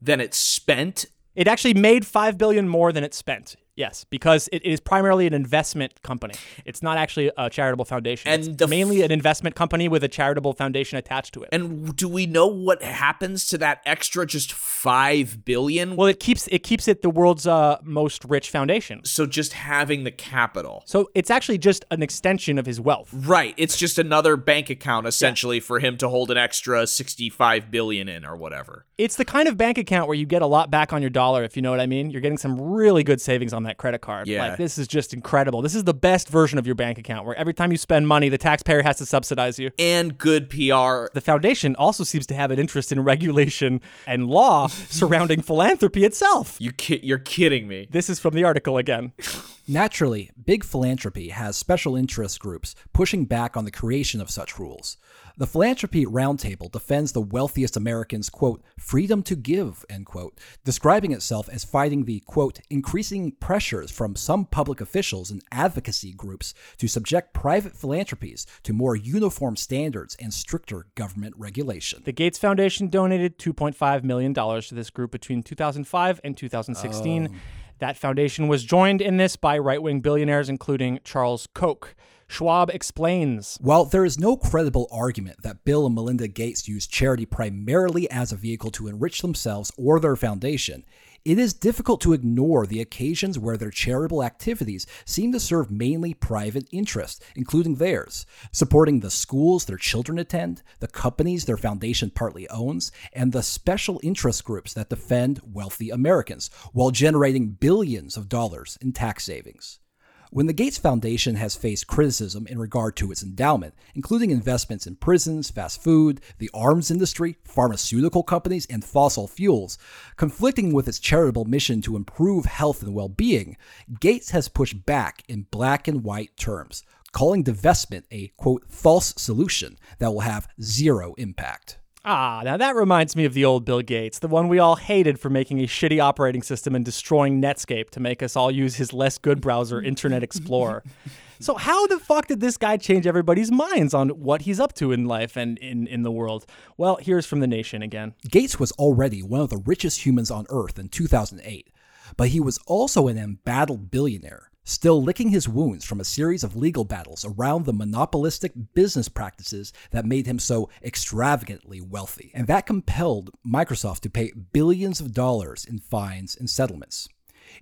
than it spent. It actually made $5 billion more than it spent. Yes, because it is primarily an investment company. It's not actually a charitable foundation. And it's mainly an investment company with a charitable foundation attached to it. And do we know what happens to that extra just $5 billion? Well, it keeps it the world's most rich foundation. So just having the capital. So it's actually just an extension of his wealth. Right. It's just another bank account, essentially, for him to hold an extra $65 billion in or whatever. It's the kind of bank account where you get a lot back on your dollar, if you know what I mean. You're getting some really good savings on that credit card. Yeah. Like, this is just incredible. This is the best version of your bank account, where every time you spend money, the taxpayer has to subsidize you. And good PR. The foundation also seems to have an interest in regulation and law surrounding philanthropy itself. You're kidding me. This is from the article again. Naturally, big philanthropy has special interest groups pushing back on the creation of such rules. The Philanthropy Roundtable defends the wealthiest Americans' quote, freedom to give, end quote, describing itself as fighting the quote, increasing pressures from some public officials and advocacy groups to subject private philanthropies to more uniform standards and stricter government regulation. The Gates Foundation donated $2.5 million to this group between 2005 and 2016. That foundation was joined in this by right-wing billionaires, including Charles Koch. Schwab explains. While there is no credible argument that Bill and Melinda Gates used charity primarily as a vehicle to enrich themselves or their foundation, it is difficult to ignore the occasions where their charitable activities seem to serve mainly private interests, including theirs, supporting the schools their children attend, the companies their foundation partly owns, and the special interest groups that defend wealthy Americans, while generating billions of dollars in tax savings. When the Gates Foundation has faced criticism in regard to its endowment, including investments in prisons, fast food, the arms industry, pharmaceutical companies, and fossil fuels, conflicting with its charitable mission to improve health and well-being, Gates has pushed back in black and white terms, calling divestment a, quote, false solution that will have zero impact. Ah, now that reminds me of the old Bill Gates, the one we all hated for making a shitty operating system and destroying Netscape to make us all use his less good browser, Internet Explorer. So how the fuck did this guy change everybody's minds on what he's up to in life and in the world? Well, here's from The Nation again. Gates was already one of the richest humans on Earth in 2008, but he was also an embattled billionaire, still licking his wounds from a series of legal battles around the monopolistic business practices that made him so extravagantly wealthy. And that compelled Microsoft to pay billions of dollars in fines and settlements.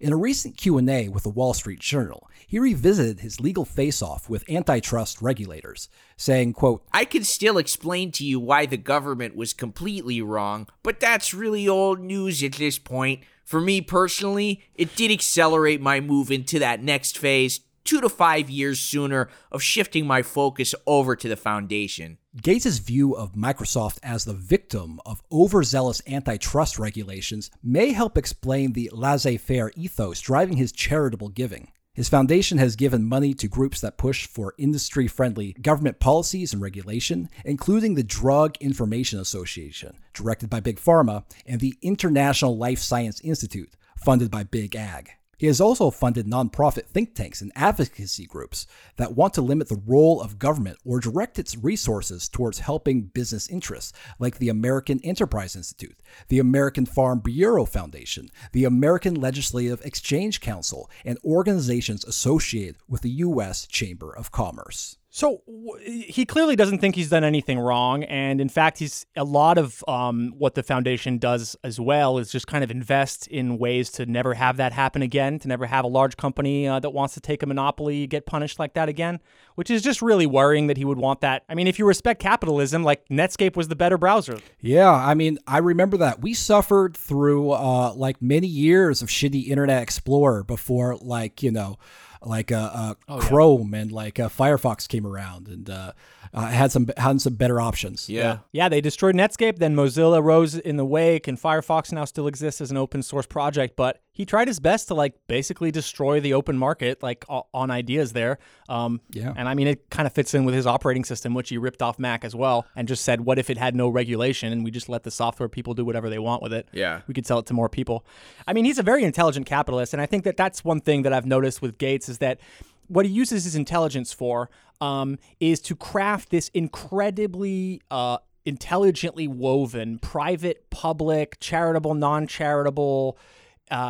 In a recent Q&A with the Wall Street Journal, he revisited his legal face-off with antitrust regulators, saying, quote, I can still explain to you why the government was completely wrong, but that's really old news at this point. For me personally, it did accelerate my move into that next phase 2 to 5 years sooner of shifting my focus over to the foundation. Gates' view of Microsoft as the victim of overzealous antitrust regulations may help explain the laissez-faire ethos driving his charitable giving. His foundation has given money to groups that push for industry-friendly government policies and regulation, including the Drug Information Association, directed by Big Pharma, and the International Life Science Institute, funded by Big Ag. He has also funded nonprofit think tanks and advocacy groups that want to limit the role of government or direct its resources towards helping business interests, like the American Enterprise Institute, the American Farm Bureau Foundation, the American Legislative Exchange Council, and organizations associated with the U.S. Chamber of Commerce. So he clearly doesn't think he's done anything wrong. And in fact, he's a lot of what the foundation does as well is just kind of invest in ways to never have that happen again, to never have a large company that wants to take a monopoly get punished like that again, which is just really worrying that he would want that. I mean, if you respect capitalism, like Netscape was the better browser. Yeah, I mean, I remember that. We suffered through like many years of shitty Internet Explorer before, like, you know, like Chrome and like Firefox came around and had some better options. Yeah, they destroyed Netscape, then Mozilla rose in the wake, and Firefox now still exists as an open source project. But he tried his best to like basically destroy the open market, like on ideas there. And I mean, it kind of fits in with his operating system, which he ripped off Mac as well, and just said, what if it had no regulation and we just let the software people do whatever they want with it? Yeah, we could sell it to more people. I mean, he's a very intelligent capitalist, and I think that that's one thing that I've noticed with Gates is that what he uses his intelligence for is to craft this incredibly intelligently woven private, public, charitable, non-charitable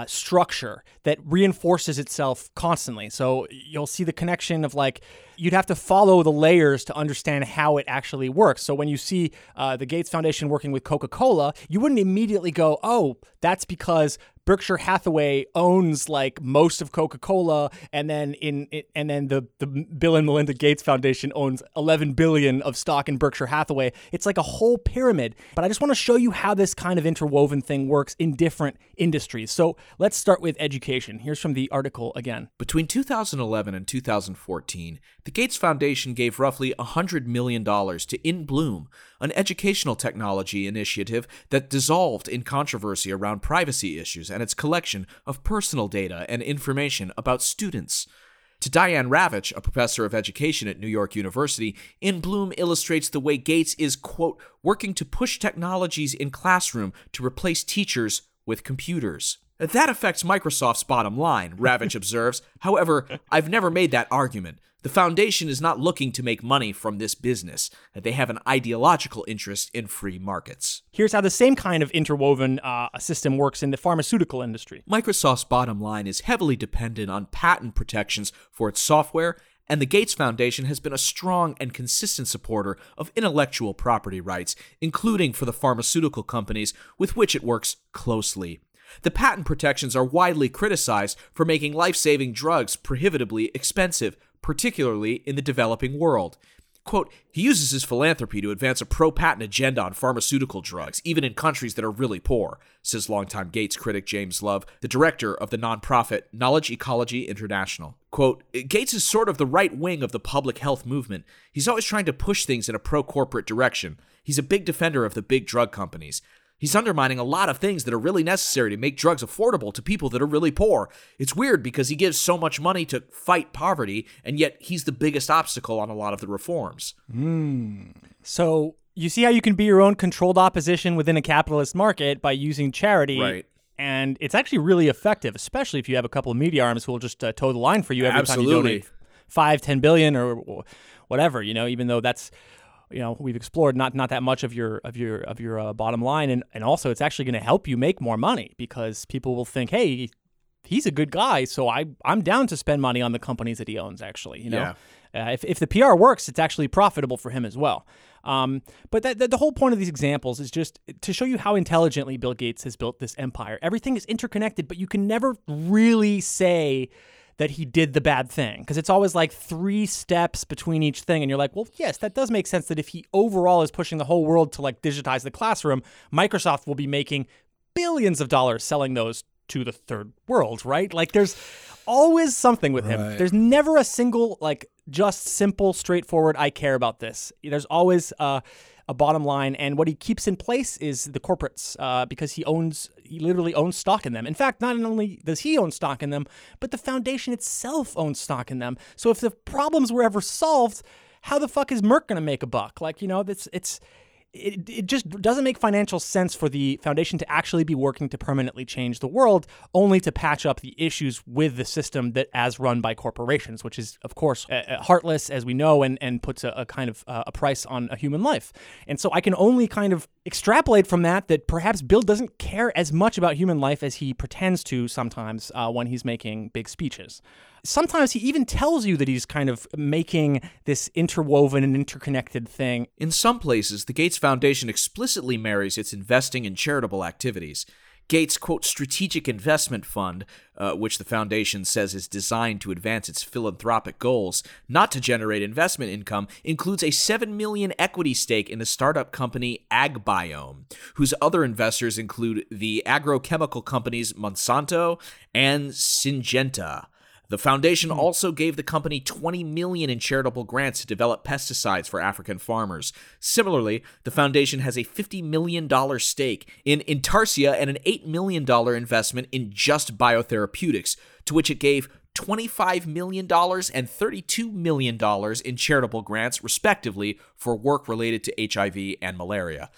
structure that reinforces itself constantly. So you'll see the connection of like, you'd have to follow the layers to understand how it actually works. So when you see the Gates Foundation working with Coca-Cola, you wouldn't immediately go, oh, that's because Berkshire Hathaway owns like most of Coca-Cola, and then the Bill and Melinda Gates Foundation owns $11 billion of stock in Berkshire Hathaway. It's like a whole pyramid. But I just want to show you how this kind of interwoven thing works in different industries. So let's start with education. Here's from the article again. Between 2011 and 2014, the Gates Foundation gave roughly $100 million to InBloom, an educational technology initiative that dissolved in controversy around privacy issues and its collection of personal data and information about students. To Diane Ravitch, a professor of education at New York University, InBloom illustrates the way Gates is, quote, working to push technologies in classroom to replace teachers with computers. That affects Microsoft's bottom line, Ravitch observes. However, I've never made that argument. The foundation is not looking to make money from this business. They have an ideological interest in free markets. Here's how the same kind of interwoven system works in the pharmaceutical industry. Microsoft's bottom line is heavily dependent on patent protections for its software, and the Gates Foundation has been a strong and consistent supporter of intellectual property rights, including for the pharmaceutical companies with which it works closely. The patent protections are widely criticized for making life-saving drugs prohibitively expensive, particularly in the developing world. Quote, he uses his philanthropy to advance a pro-patent agenda on pharmaceutical drugs, even in countries that are really poor, says longtime Gates critic James Love, the director of the nonprofit Knowledge Ecology International. Quote, Gates is sort of the right wing of the public health movement. He's always trying to push things in a pro-corporate direction. He's a big defender of the big drug companies. He's undermining a lot of things that are really necessary to make drugs affordable to people that are really poor. It's weird because he gives so much money to fight poverty, and yet he's the biggest obstacle on a lot of the reforms. So you see how you can be your own controlled opposition within a capitalist market by using charity. Right. And it's actually really effective, especially if you have a couple of media arms who will just toe the line for you every time you donate $5-10 billion or whatever, you know, even though that's... You know, we've explored not that much of your bottom line, and also it's actually going to help you make more money because people will think, hey, he's a good guy, so I'm down to spend money on the companies that he owns. Actually, you know, if the PR works, it's actually profitable for him as well. But the whole point of these examples is just to show you how intelligently Bill Gates has built this empire. Everything is interconnected, but you can never really say that he did the bad thing, because it's always like 3 steps between each thing, and you're like, well, yes, that does make sense that if he overall is pushing the whole world to like digitize the classroom, Microsoft will be making billions of dollars selling those to the third world, right? Like, there's always something with him. There's never a single, like, just simple, straightforward, I care about this. There's always a bottom line. And what he keeps in place is the corporates, because he literally owns stock in them. In fact, not only does he own stock in them, but the foundation itself owns stock in them. So if the problems were ever solved, how the fuck is Merck going to make a buck? Like, you know, it just doesn't make financial sense for the foundation to actually be working to permanently change the world, only to patch up the issues with the system that as run by corporations, which is, of course, heartless, as we know, and puts a kind of a price on a human life. And so I can only kind of extrapolate from that perhaps Bill doesn't care as much about human life as he pretends to sometimes when he's making big speeches. Sometimes he even tells you that he's kind of making this interwoven and interconnected thing. In some places, the Gates Foundation explicitly marries its investing in charitable activities. Gates' quote, strategic investment fund, which the foundation says is designed to advance its philanthropic goals, not to generate investment income, includes a $7 million equity stake in the startup company AgBiome, whose other investors include the agrochemical companies Monsanto and Syngenta. The foundation also gave the company $20 million in charitable grants to develop pesticides for African farmers. Similarly, the foundation has a $50 million stake in Intarsia and an $8 million investment in Just Biotherapeutics, to which it gave $25 million and $32 million in charitable grants, respectively, for work related to HIV and malaria.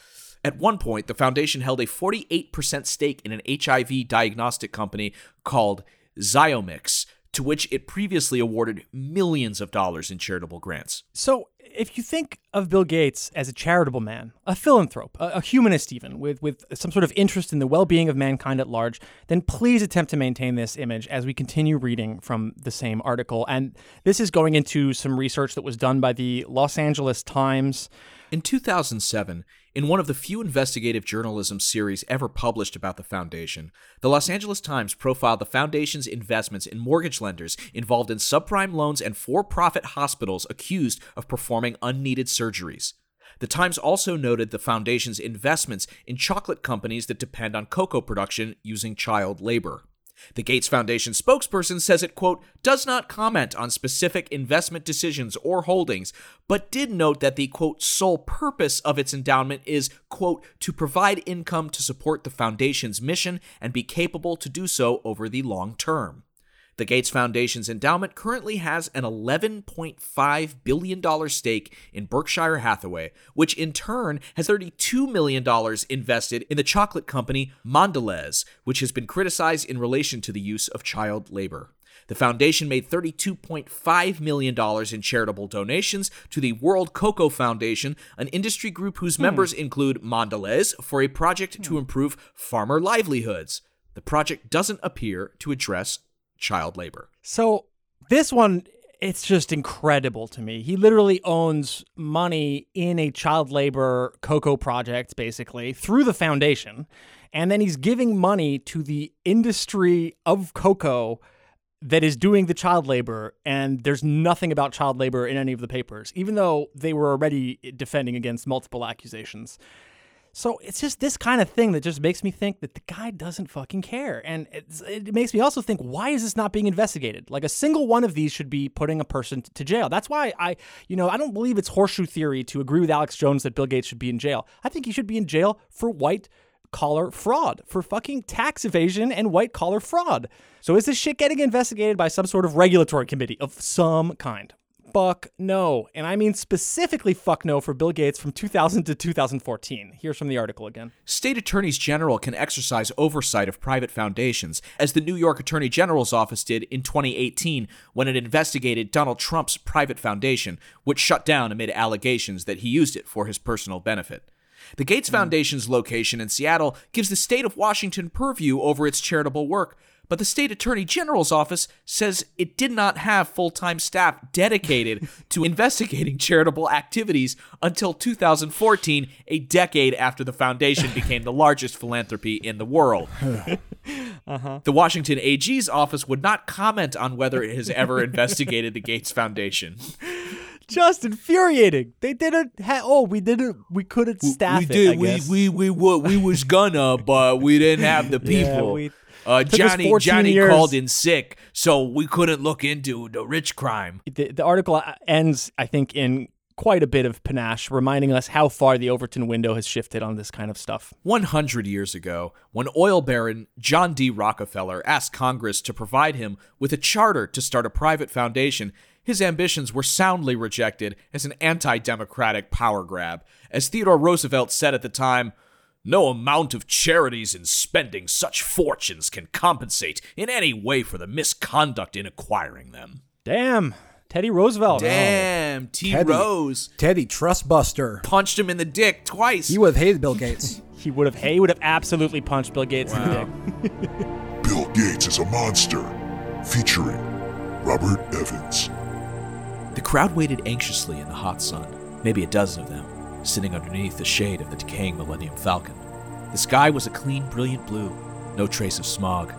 At one point, the foundation held a 48% stake in an HIV diagnostic company called Zyomix, to which it previously awarded millions of dollars in charitable grants. So if you think of Bill Gates as a charitable man, a philanthrope, a humanist even, with some sort of interest in the well-being of mankind at large, then please attempt to maintain this image as we continue reading from the same article. And this is going into some research that was done by the Los Angeles Times. In 2007, in one of the few investigative journalism series ever published about the foundation, the Los Angeles Times profiled the foundation's investments in mortgage lenders involved in subprime loans and for-profit hospitals accused of performing unneeded surgeries. The Times also noted the foundation's investments in chocolate companies that depend on cocoa production using child labor. The Gates Foundation spokesperson says it, quote, does not comment on specific investment decisions or holdings, but did note that the, quote, sole purpose of its endowment is, quote, to provide income to support the foundation's mission and be capable to do so over the long term. The Gates Foundation's endowment currently has an $11.5 billion stake in Berkshire Hathaway, which in turn has $32 million invested in the chocolate company Mondelez, which has been criticized in relation to the use of child labor. The foundation made $32.5 million in charitable donations to the World Cocoa Foundation, an industry group whose members include Mondelez, for a project to improve farmer livelihoods. The project doesn't appear to address child labor. So this one, it's just incredible to me. He literally owns money in a child labor cocoa project, basically, through the foundation. And then he's giving money to the industry of cocoa that is doing the child labor. And there's nothing about child labor in any of the papers, even though they were already defending against multiple accusations. So it's just this kind of thing that just makes me think that the guy doesn't fucking care. And it makes me also think, why is this not being investigated? Like, a single one of these should be putting a person to jail. That's why I don't believe it's horseshoe theory to agree with Alex Jones that Bill Gates should be in jail. I think he should be in jail for white-collar fraud, for fucking tax evasion and white-collar fraud. So is this shit getting investigated by some sort of regulatory committee of some kind? Fuck no. And I mean specifically fuck no for Bill Gates from 2000 to 2014. Here's from the article again. State attorneys general can exercise oversight of private foundations, as the New York Attorney General's office did in 2018 when it investigated Donald Trump's private foundation, which shut down amid allegations that he used it for his personal benefit. The Gates Foundation's location in Seattle gives the state of Washington purview over its charitable work, but the state attorney general's office says it did not have full-time staff dedicated to investigating charitable activities until 2014, a decade after the foundation became the largest philanthropy in the world. The Washington AG's office would not comment on whether it has ever investigated the Gates Foundation. Just infuriating. They didn't have, we couldn't staff it, I guess. We was gonna, but we didn't have the people. Yeah, Johnny years. Called in sick, so we couldn't look into the rich crime. The article ends, I think, in quite a bit of panache, reminding us how far the Overton window has shifted on this kind of stuff. 100 years ago, when oil baron John D. Rockefeller asked Congress to provide him with a charter to start a private foundation, his ambitions were soundly rejected as an anti-democratic power grab. As Theodore Roosevelt said at the time, "No amount of charities and spending such fortunes can compensate in any way for the misconduct in acquiring them." Damn. Teddy Roosevelt. Damn. T-Rose. Teddy Trustbuster. Punched him in the dick twice. He would have hated Bill Gates. He would have absolutely punched Bill Gates in the dick. Bill Gates is a Monster, featuring Robert Evans. The crowd waited anxiously in the hot sun, maybe a dozen of them, sitting underneath the shade of the decaying Millennium Falcon. The sky was a clean, brilliant blue, no trace of smog.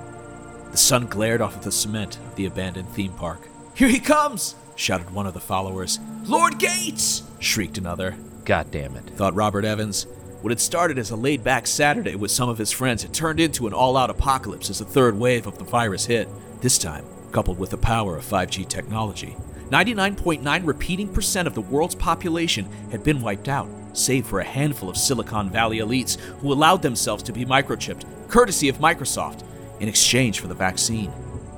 The sun glared off of the cement of the abandoned theme park. "Here he comes!" shouted one of the followers. "Lord Gates!" shrieked another. "God damn it," thought Robert Evans. What had started as a laid-back Saturday with some of his friends had turned into an all-out apocalypse as the third wave of the virus hit, this time coupled with the power of 5G technology. 99.9% of the world's population had been wiped out, save for a handful of Silicon Valley elites who allowed themselves to be microchipped, courtesy of Microsoft, in exchange for the vaccine.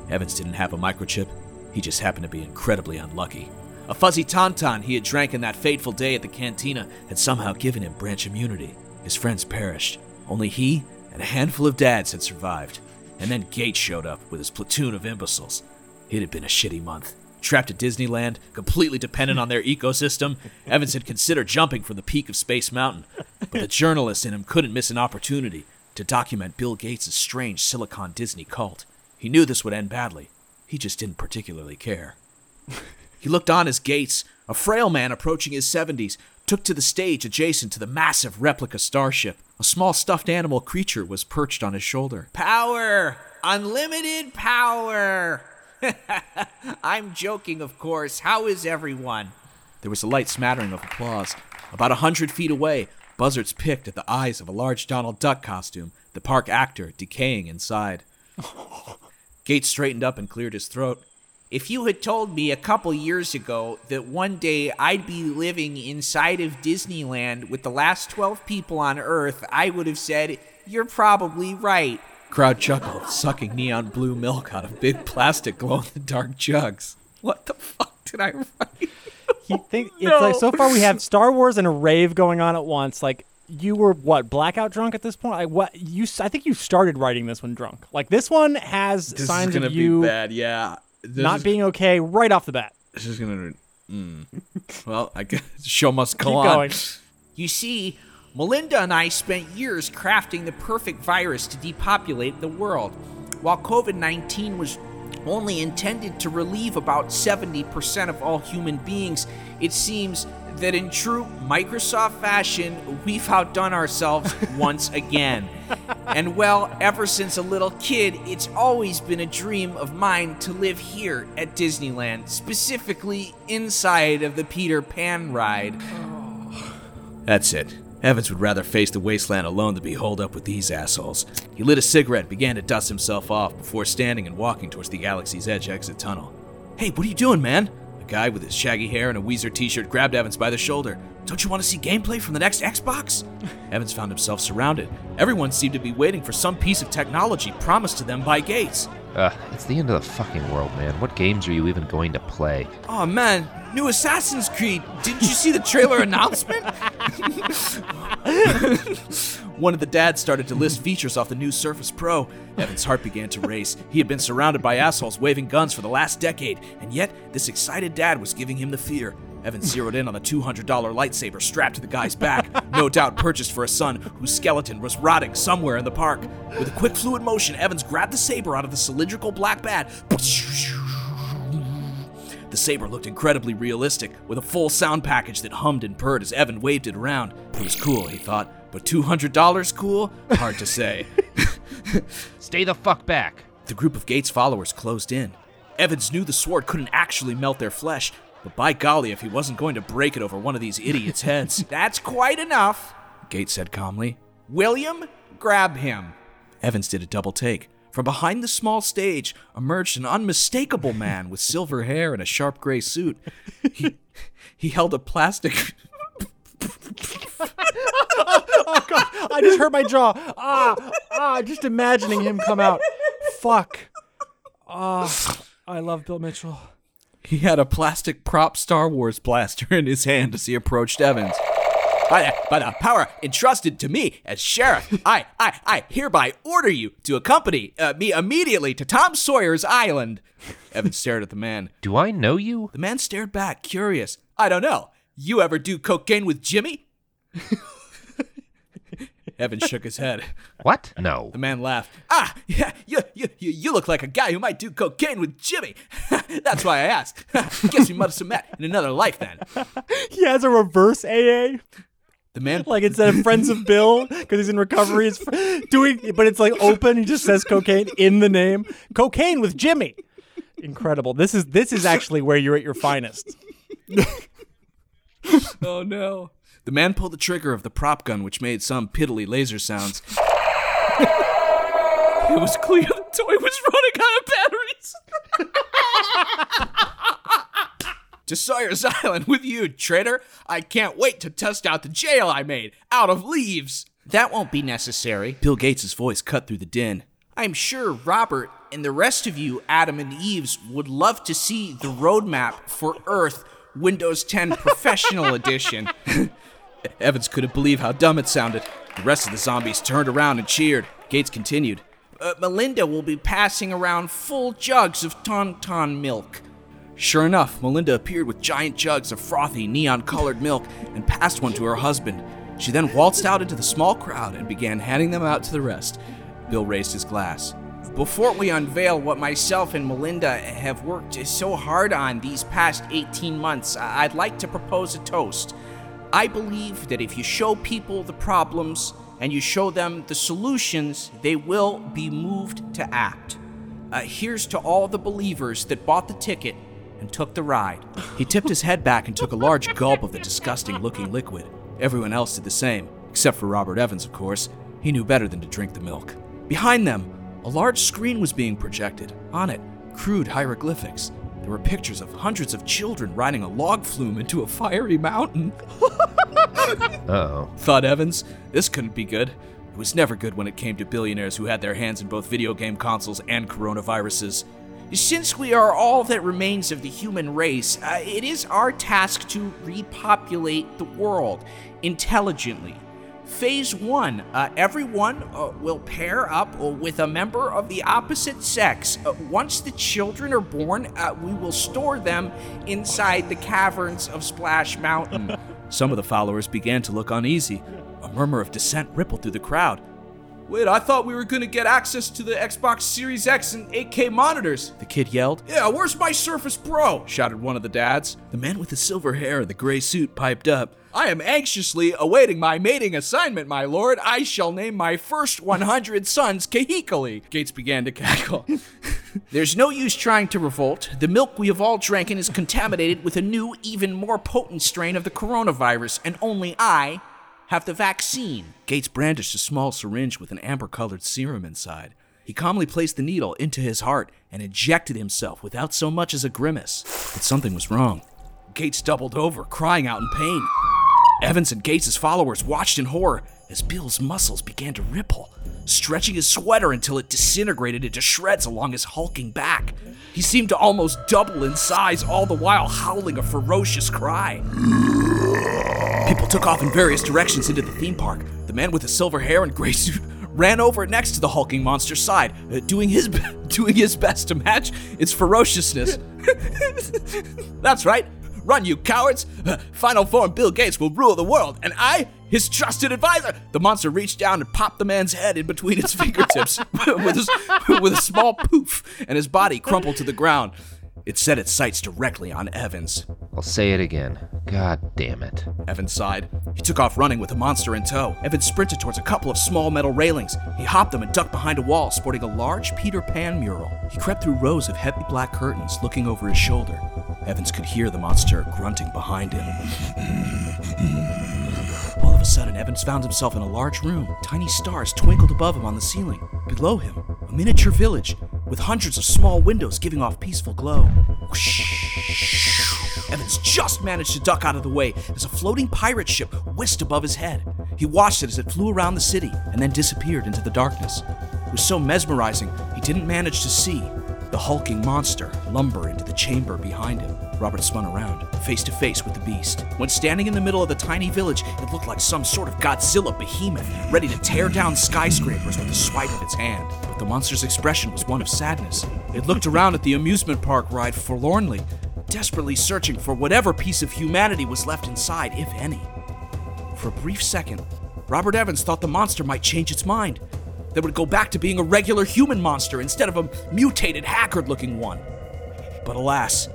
Evans didn't have a microchip. He just happened to be incredibly unlucky. A fuzzy tauntaun he had drank in that fateful day at the cantina had somehow given him branch immunity. His friends perished. Only he and a handful of dads had survived. And then Gates showed up with his platoon of imbeciles. It had been a shitty month. Trapped at Disneyland, completely dependent on their ecosystem, Evans had considered jumping from the peak of Space Mountain, but the journalist in him couldn't miss an opportunity to document Bill Gates' strange Silicon Disney cult. He knew this would end badly. He just didn't particularly care. He looked on as Gates, a frail man approaching his 70s, took to the stage adjacent to the massive replica starship. A small stuffed animal creature was perched on his shoulder. "Power! Unlimited power!" "I'm joking, of course. How is everyone?" There was a light smattering of applause. About 100 feet away, buzzards picked at the eyes of a large Donald Duck costume, the park actor decaying inside. Gates straightened up and cleared his throat. "If you had told me a couple years ago that one day I'd be living inside of Disneyland with the last 12 people on Earth, I would have said, you're probably right." Crowd chuckled, sucking neon blue milk out of big plastic glow-in-the-dark jugs. What the fuck did I write? It's like, so far we have Star Wars and a rave going on at once. Like, you were blackout drunk at this point? Like, what? I think you started writing this one drunk. Like, this one has signs of you be bad. Yeah, not being okay right off the bat. This is gonna. Well, I guess the show must go on. Keep going. "You see, Melinda and I spent years crafting the perfect virus to depopulate the world. While COVID-19 was only intended to relieve about 70% of all human beings, it seems that in true Microsoft fashion, we've outdone ourselves once again. And well, ever since a little kid, it's always been a dream of mine to live here at Disneyland, specifically inside of the Peter Pan ride." That's it. Evans would rather face the wasteland alone than be holed up with these assholes. He lit a cigarette and began to dust himself off before standing and walking towards the Galaxy's Edge exit tunnel. "Hey, what are you doing, man?" A guy with his shaggy hair and a Weezer t-shirt grabbed Evans by the shoulder. "Don't you want to see gameplay from the next Xbox?" Evans found himself surrounded. Everyone seemed to be waiting for some piece of technology promised to them by Gates. It's the end of the fucking world, man. What games are you even going to play? "Aw, man. New Assassin's Creed. Didn't you see the trailer announcement?" One of the dads started to list features off the new Surface Pro. Evan's heart began to race. He had been surrounded by assholes waving guns for the last decade, and yet this excited dad was giving him the fear. Evan zeroed in on the $200 lightsaber strapped to the guy's back, no doubt purchased for a son whose skeleton was rotting somewhere in the park. With a quick fluid motion, Evans grabbed the saber out of the cylindrical black bat. The saber looked incredibly realistic, with a full sound package that hummed and purred as Evan waved it around. It was cool, he thought, but $200 cool? Hard to say. "Stay the fuck back." The group of Gates' followers closed in. Evans knew the sword couldn't actually melt their flesh, but by golly, if he wasn't going to break it over one of these idiots' heads. "That's quite enough," Gates said calmly. "William, grab him." Evans did a double take. From behind the small stage emerged an unmistakable man with silver hair and a sharp gray suit. He held a plastic... Oh, God. I just hurt my jaw. Just imagining him come out. Fuck. I love Bill Mitchell. He had a plastic prop Star Wars blaster in his hand as he approached Evans. By the power entrusted to me as sheriff, I hereby order you to accompany me immediately to Tom Sawyer's Island. Evans stared at the man. Do I know you? The man stared back, curious. I don't know. You ever do cocaine with Jimmy? Evans shook his head. What? No. The man laughed. Ah, yeah, you look like a guy who might do cocaine with Jimmy. That's why I asked. Guess we must have met in another life then. He has a reverse AA. The man, like, instead of Friends of Bill, because he's in recovery, is doing, but it's like open. He just says cocaine in the name. Cocaine with Jimmy. Incredible. This is actually where you're at your finest. Oh no. The man pulled the trigger of the prop gun, which made some piddly laser sounds. It was clear the toy was running out of batteries. To Sawyer's Island with you, traitor. I can't wait to test out the jail I made out of leaves. That won't be necessary. Bill Gates' voice cut through the din. I'm sure Robert and the rest of you, Adam and Eves, would love to see the roadmap for Earth Windows 10 Professional Edition. Evans couldn't believe how dumb it sounded. The rest of the zombies turned around and cheered. Gates continued. Melinda will be passing around full jugs of Tauntaun milk. Sure enough, Melinda appeared with giant jugs of frothy, neon-colored milk and passed one to her husband. She then waltzed out into the small crowd and began handing them out to the rest. Bill raised his glass. Before we unveil what myself and Melinda have worked so hard on these past 18 months, I'd like to propose a toast. I believe that if you show people the problems and you show them the solutions, they will be moved to act. Here's to all the believers that bought the ticket and took the ride. He tipped his head back and took a large gulp of the disgusting-looking liquid. Everyone else did the same, except for Robert Evans, of course. He knew better than to drink the milk. Behind them, a large screen was being projected. On it, crude hieroglyphics. There were pictures of hundreds of children riding a log flume into a fiery mountain. Uh-oh. Thought Evans, this couldn't be good. It was never good when it came to billionaires who had their hands in both video game consoles and coronaviruses. Since we are all that remains of the human race, it is our task to repopulate the world intelligently. Phase 1, everyone will pair up with a member of the opposite sex. Once the children are born, we will store them inside the caverns of Splash Mountain. Some of the followers began to look uneasy. A murmur of dissent rippled through the crowd. Wait, I thought we were going to get access to the Xbox Series X and 8K monitors, the kid yelled. Yeah, where's my Surface Pro? Shouted one of the dads. The man with the silver hair and the gray suit piped up. I am anxiously awaiting my mating assignment, my lord. I shall name my first 100 sons Kahikali. Gates began to cackle. There's no use trying to revolt. The milk we have all drank in is contaminated with a new, even more potent strain of the coronavirus, and only I have the vaccine. Gates brandished a small syringe with an amber-colored serum inside. He calmly placed the needle into his heart and injected himself without so much as a grimace. But something was wrong. Gates doubled over, crying out in pain. Evans and Gates' followers watched in horror as Bill's muscles began to ripple, stretching his sweater until it disintegrated into shreds along his hulking back. He seemed to almost double in size, all the while howling a ferocious cry. People took off in various directions into the theme park. The man with the silver hair and gray suit ran over next to the hulking monster's side, doing his best to match its ferociousness. That's right. Run, you cowards! Final form, Bill Gates will rule the world, and I, his trusted advisor! The monster reached down and popped the man's head in between its fingertips with a small poof, and his body crumpled to the ground. It set its sights directly on Evans. I'll say it again. God damn it. Evans sighed. He took off running with the monster in tow. Evans sprinted towards a couple of small metal railings. He hopped them and ducked behind a wall, sporting a large Peter Pan mural. He crept through rows of heavy black curtains, looking over his shoulder. Evans could hear the monster grunting behind him. All of a sudden, Evans found himself in a large room. Tiny stars twinkled above him on the ceiling. Below him, a miniature village with hundreds of small windows giving off peaceful glow. Whoosh. Evans just managed to duck out of the way as a floating pirate ship whisked above his head. He watched it as it flew around the city and then disappeared into the darkness. It was so mesmerizing, he didn't manage to see the hulking monster lumber into the chamber behind him. Robert spun around, face to face with the beast. When standing in the middle of the tiny village, it looked like some sort of Godzilla behemoth, ready to tear down skyscrapers with a swipe of its hand. But the monster's expression was one of sadness. It looked around at the amusement park ride forlornly, desperately searching for whatever piece of humanity was left inside, if any. For a brief second, Robert Evans thought the monster might change its mind. That would go back to being a regular human monster instead of a mutated, haggard-looking one. But alas,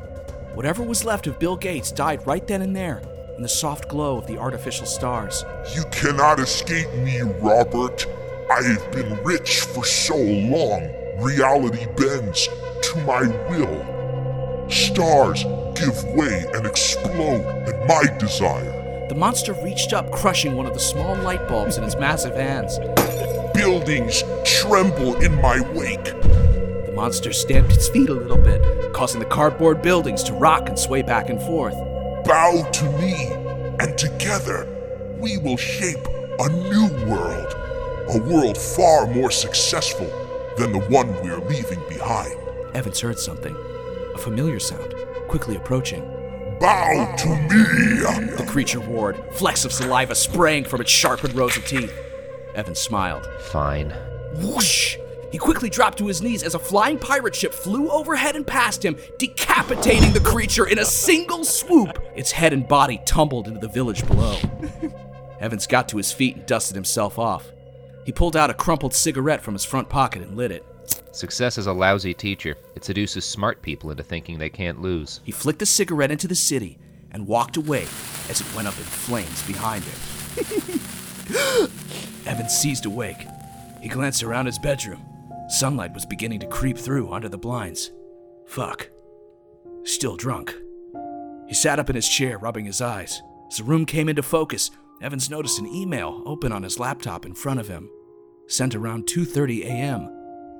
whatever was left of Bill Gates died right then and there in the soft glow of the artificial stars. You cannot escape me, Robert. I have been rich for so long. Reality bends to my will. Stars give way and explode at my desire. The monster reached up, crushing one of the small light bulbs in its massive hands. Buildings tremble in my wake. The monster stamped its feet a little bit, causing the cardboard buildings to rock and sway back and forth. Bow to me, and together we will shape a new world. A world far more successful than the one we're leaving behind. Evans heard something, a familiar sound, quickly approaching. Bow to me! The creature roared, flecks of saliva spraying from its sharpened rows of teeth. Evans smiled. Fine. Whoosh! He quickly dropped to his knees as a flying pirate ship flew overhead and past him, decapitating the creature in a single swoop. Its head and body tumbled into the village below. Evans got to his feet and dusted himself off. He pulled out a crumpled cigarette from his front pocket and lit it. Success is a lousy teacher. It seduces smart people into thinking they can't lose. He flicked the cigarette into the city and walked away as it went up in flames behind him. Evans seized awake. He glanced around his bedroom. Sunlight was beginning to creep through under the blinds. Fuck. Still drunk. He sat up in his chair, rubbing his eyes. As the room came into focus, Evans noticed an email open on his laptop in front of him. Sent around 2:30 a.m.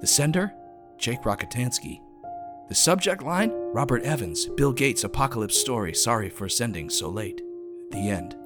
The sender? Jake Rakitansky. The subject line? Robert Evans, Bill Gates apocalypse story. Sorry for sending so late. The end.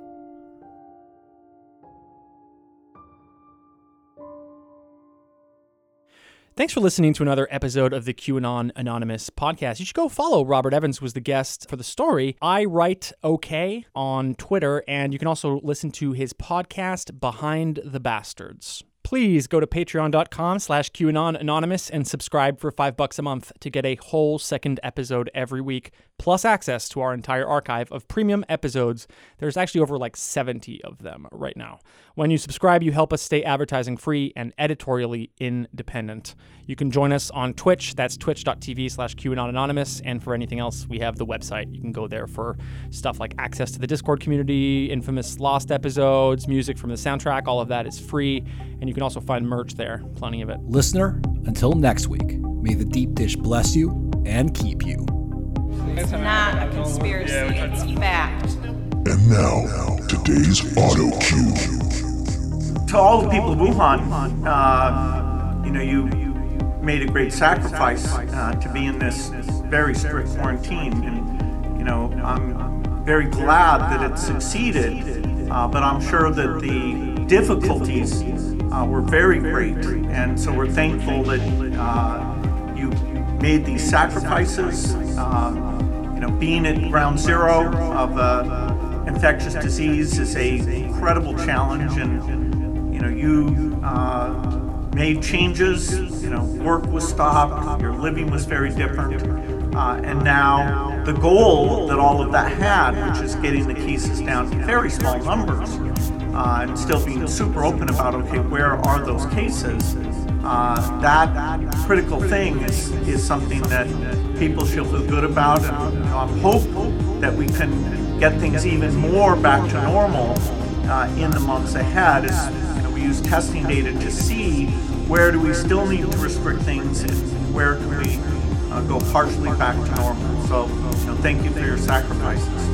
Thanks for listening to another episode of the QAnon Anonymous podcast. You should go follow Robert Evans, who was the guest for the story. I write okay on Twitter, and you can also listen to his podcast, Behind the Bastards. Please go to patreon.com/QAnon Anonymous and subscribe for $5 a month to get a whole second episode every week, plus access to our entire archive of premium episodes. There's actually over like 70 of them right now. When you subscribe, you help us stay advertising free and editorially independent. You can join us on Twitch. That's twitch.tv/QAnon Anonymous. And for anything else, we have the website. You can go there for stuff like access to the Discord community, infamous Lost episodes, music from the soundtrack. All of that is free. And you can also find merch there. Plenty of it. Listener, until next week, may the deep dish bless you and keep you. It's not a conspiracy, it's fact. And now, today's auto cue. To all the people of Wuhan, you made a great sacrifice to be in this very strict quarantine. And, I'm very glad that it succeeded, but I'm sure that the difficulties were very great. And so we're thankful that you made these sacrifices, being at ground zero of infectious disease is a incredible challenge, and you made changes. Work was stopped, your living was very different, and now the goal that all of that had, which is getting the cases down to very small numbers, and still being super open about where are those cases. That critical thing is something that people should feel good about, and I'm hopeful that we can get things even more back to normal in the months ahead. We use testing data to see where do we still need to restrict things and where can we go partially back to normal. So thank you for your sacrifices.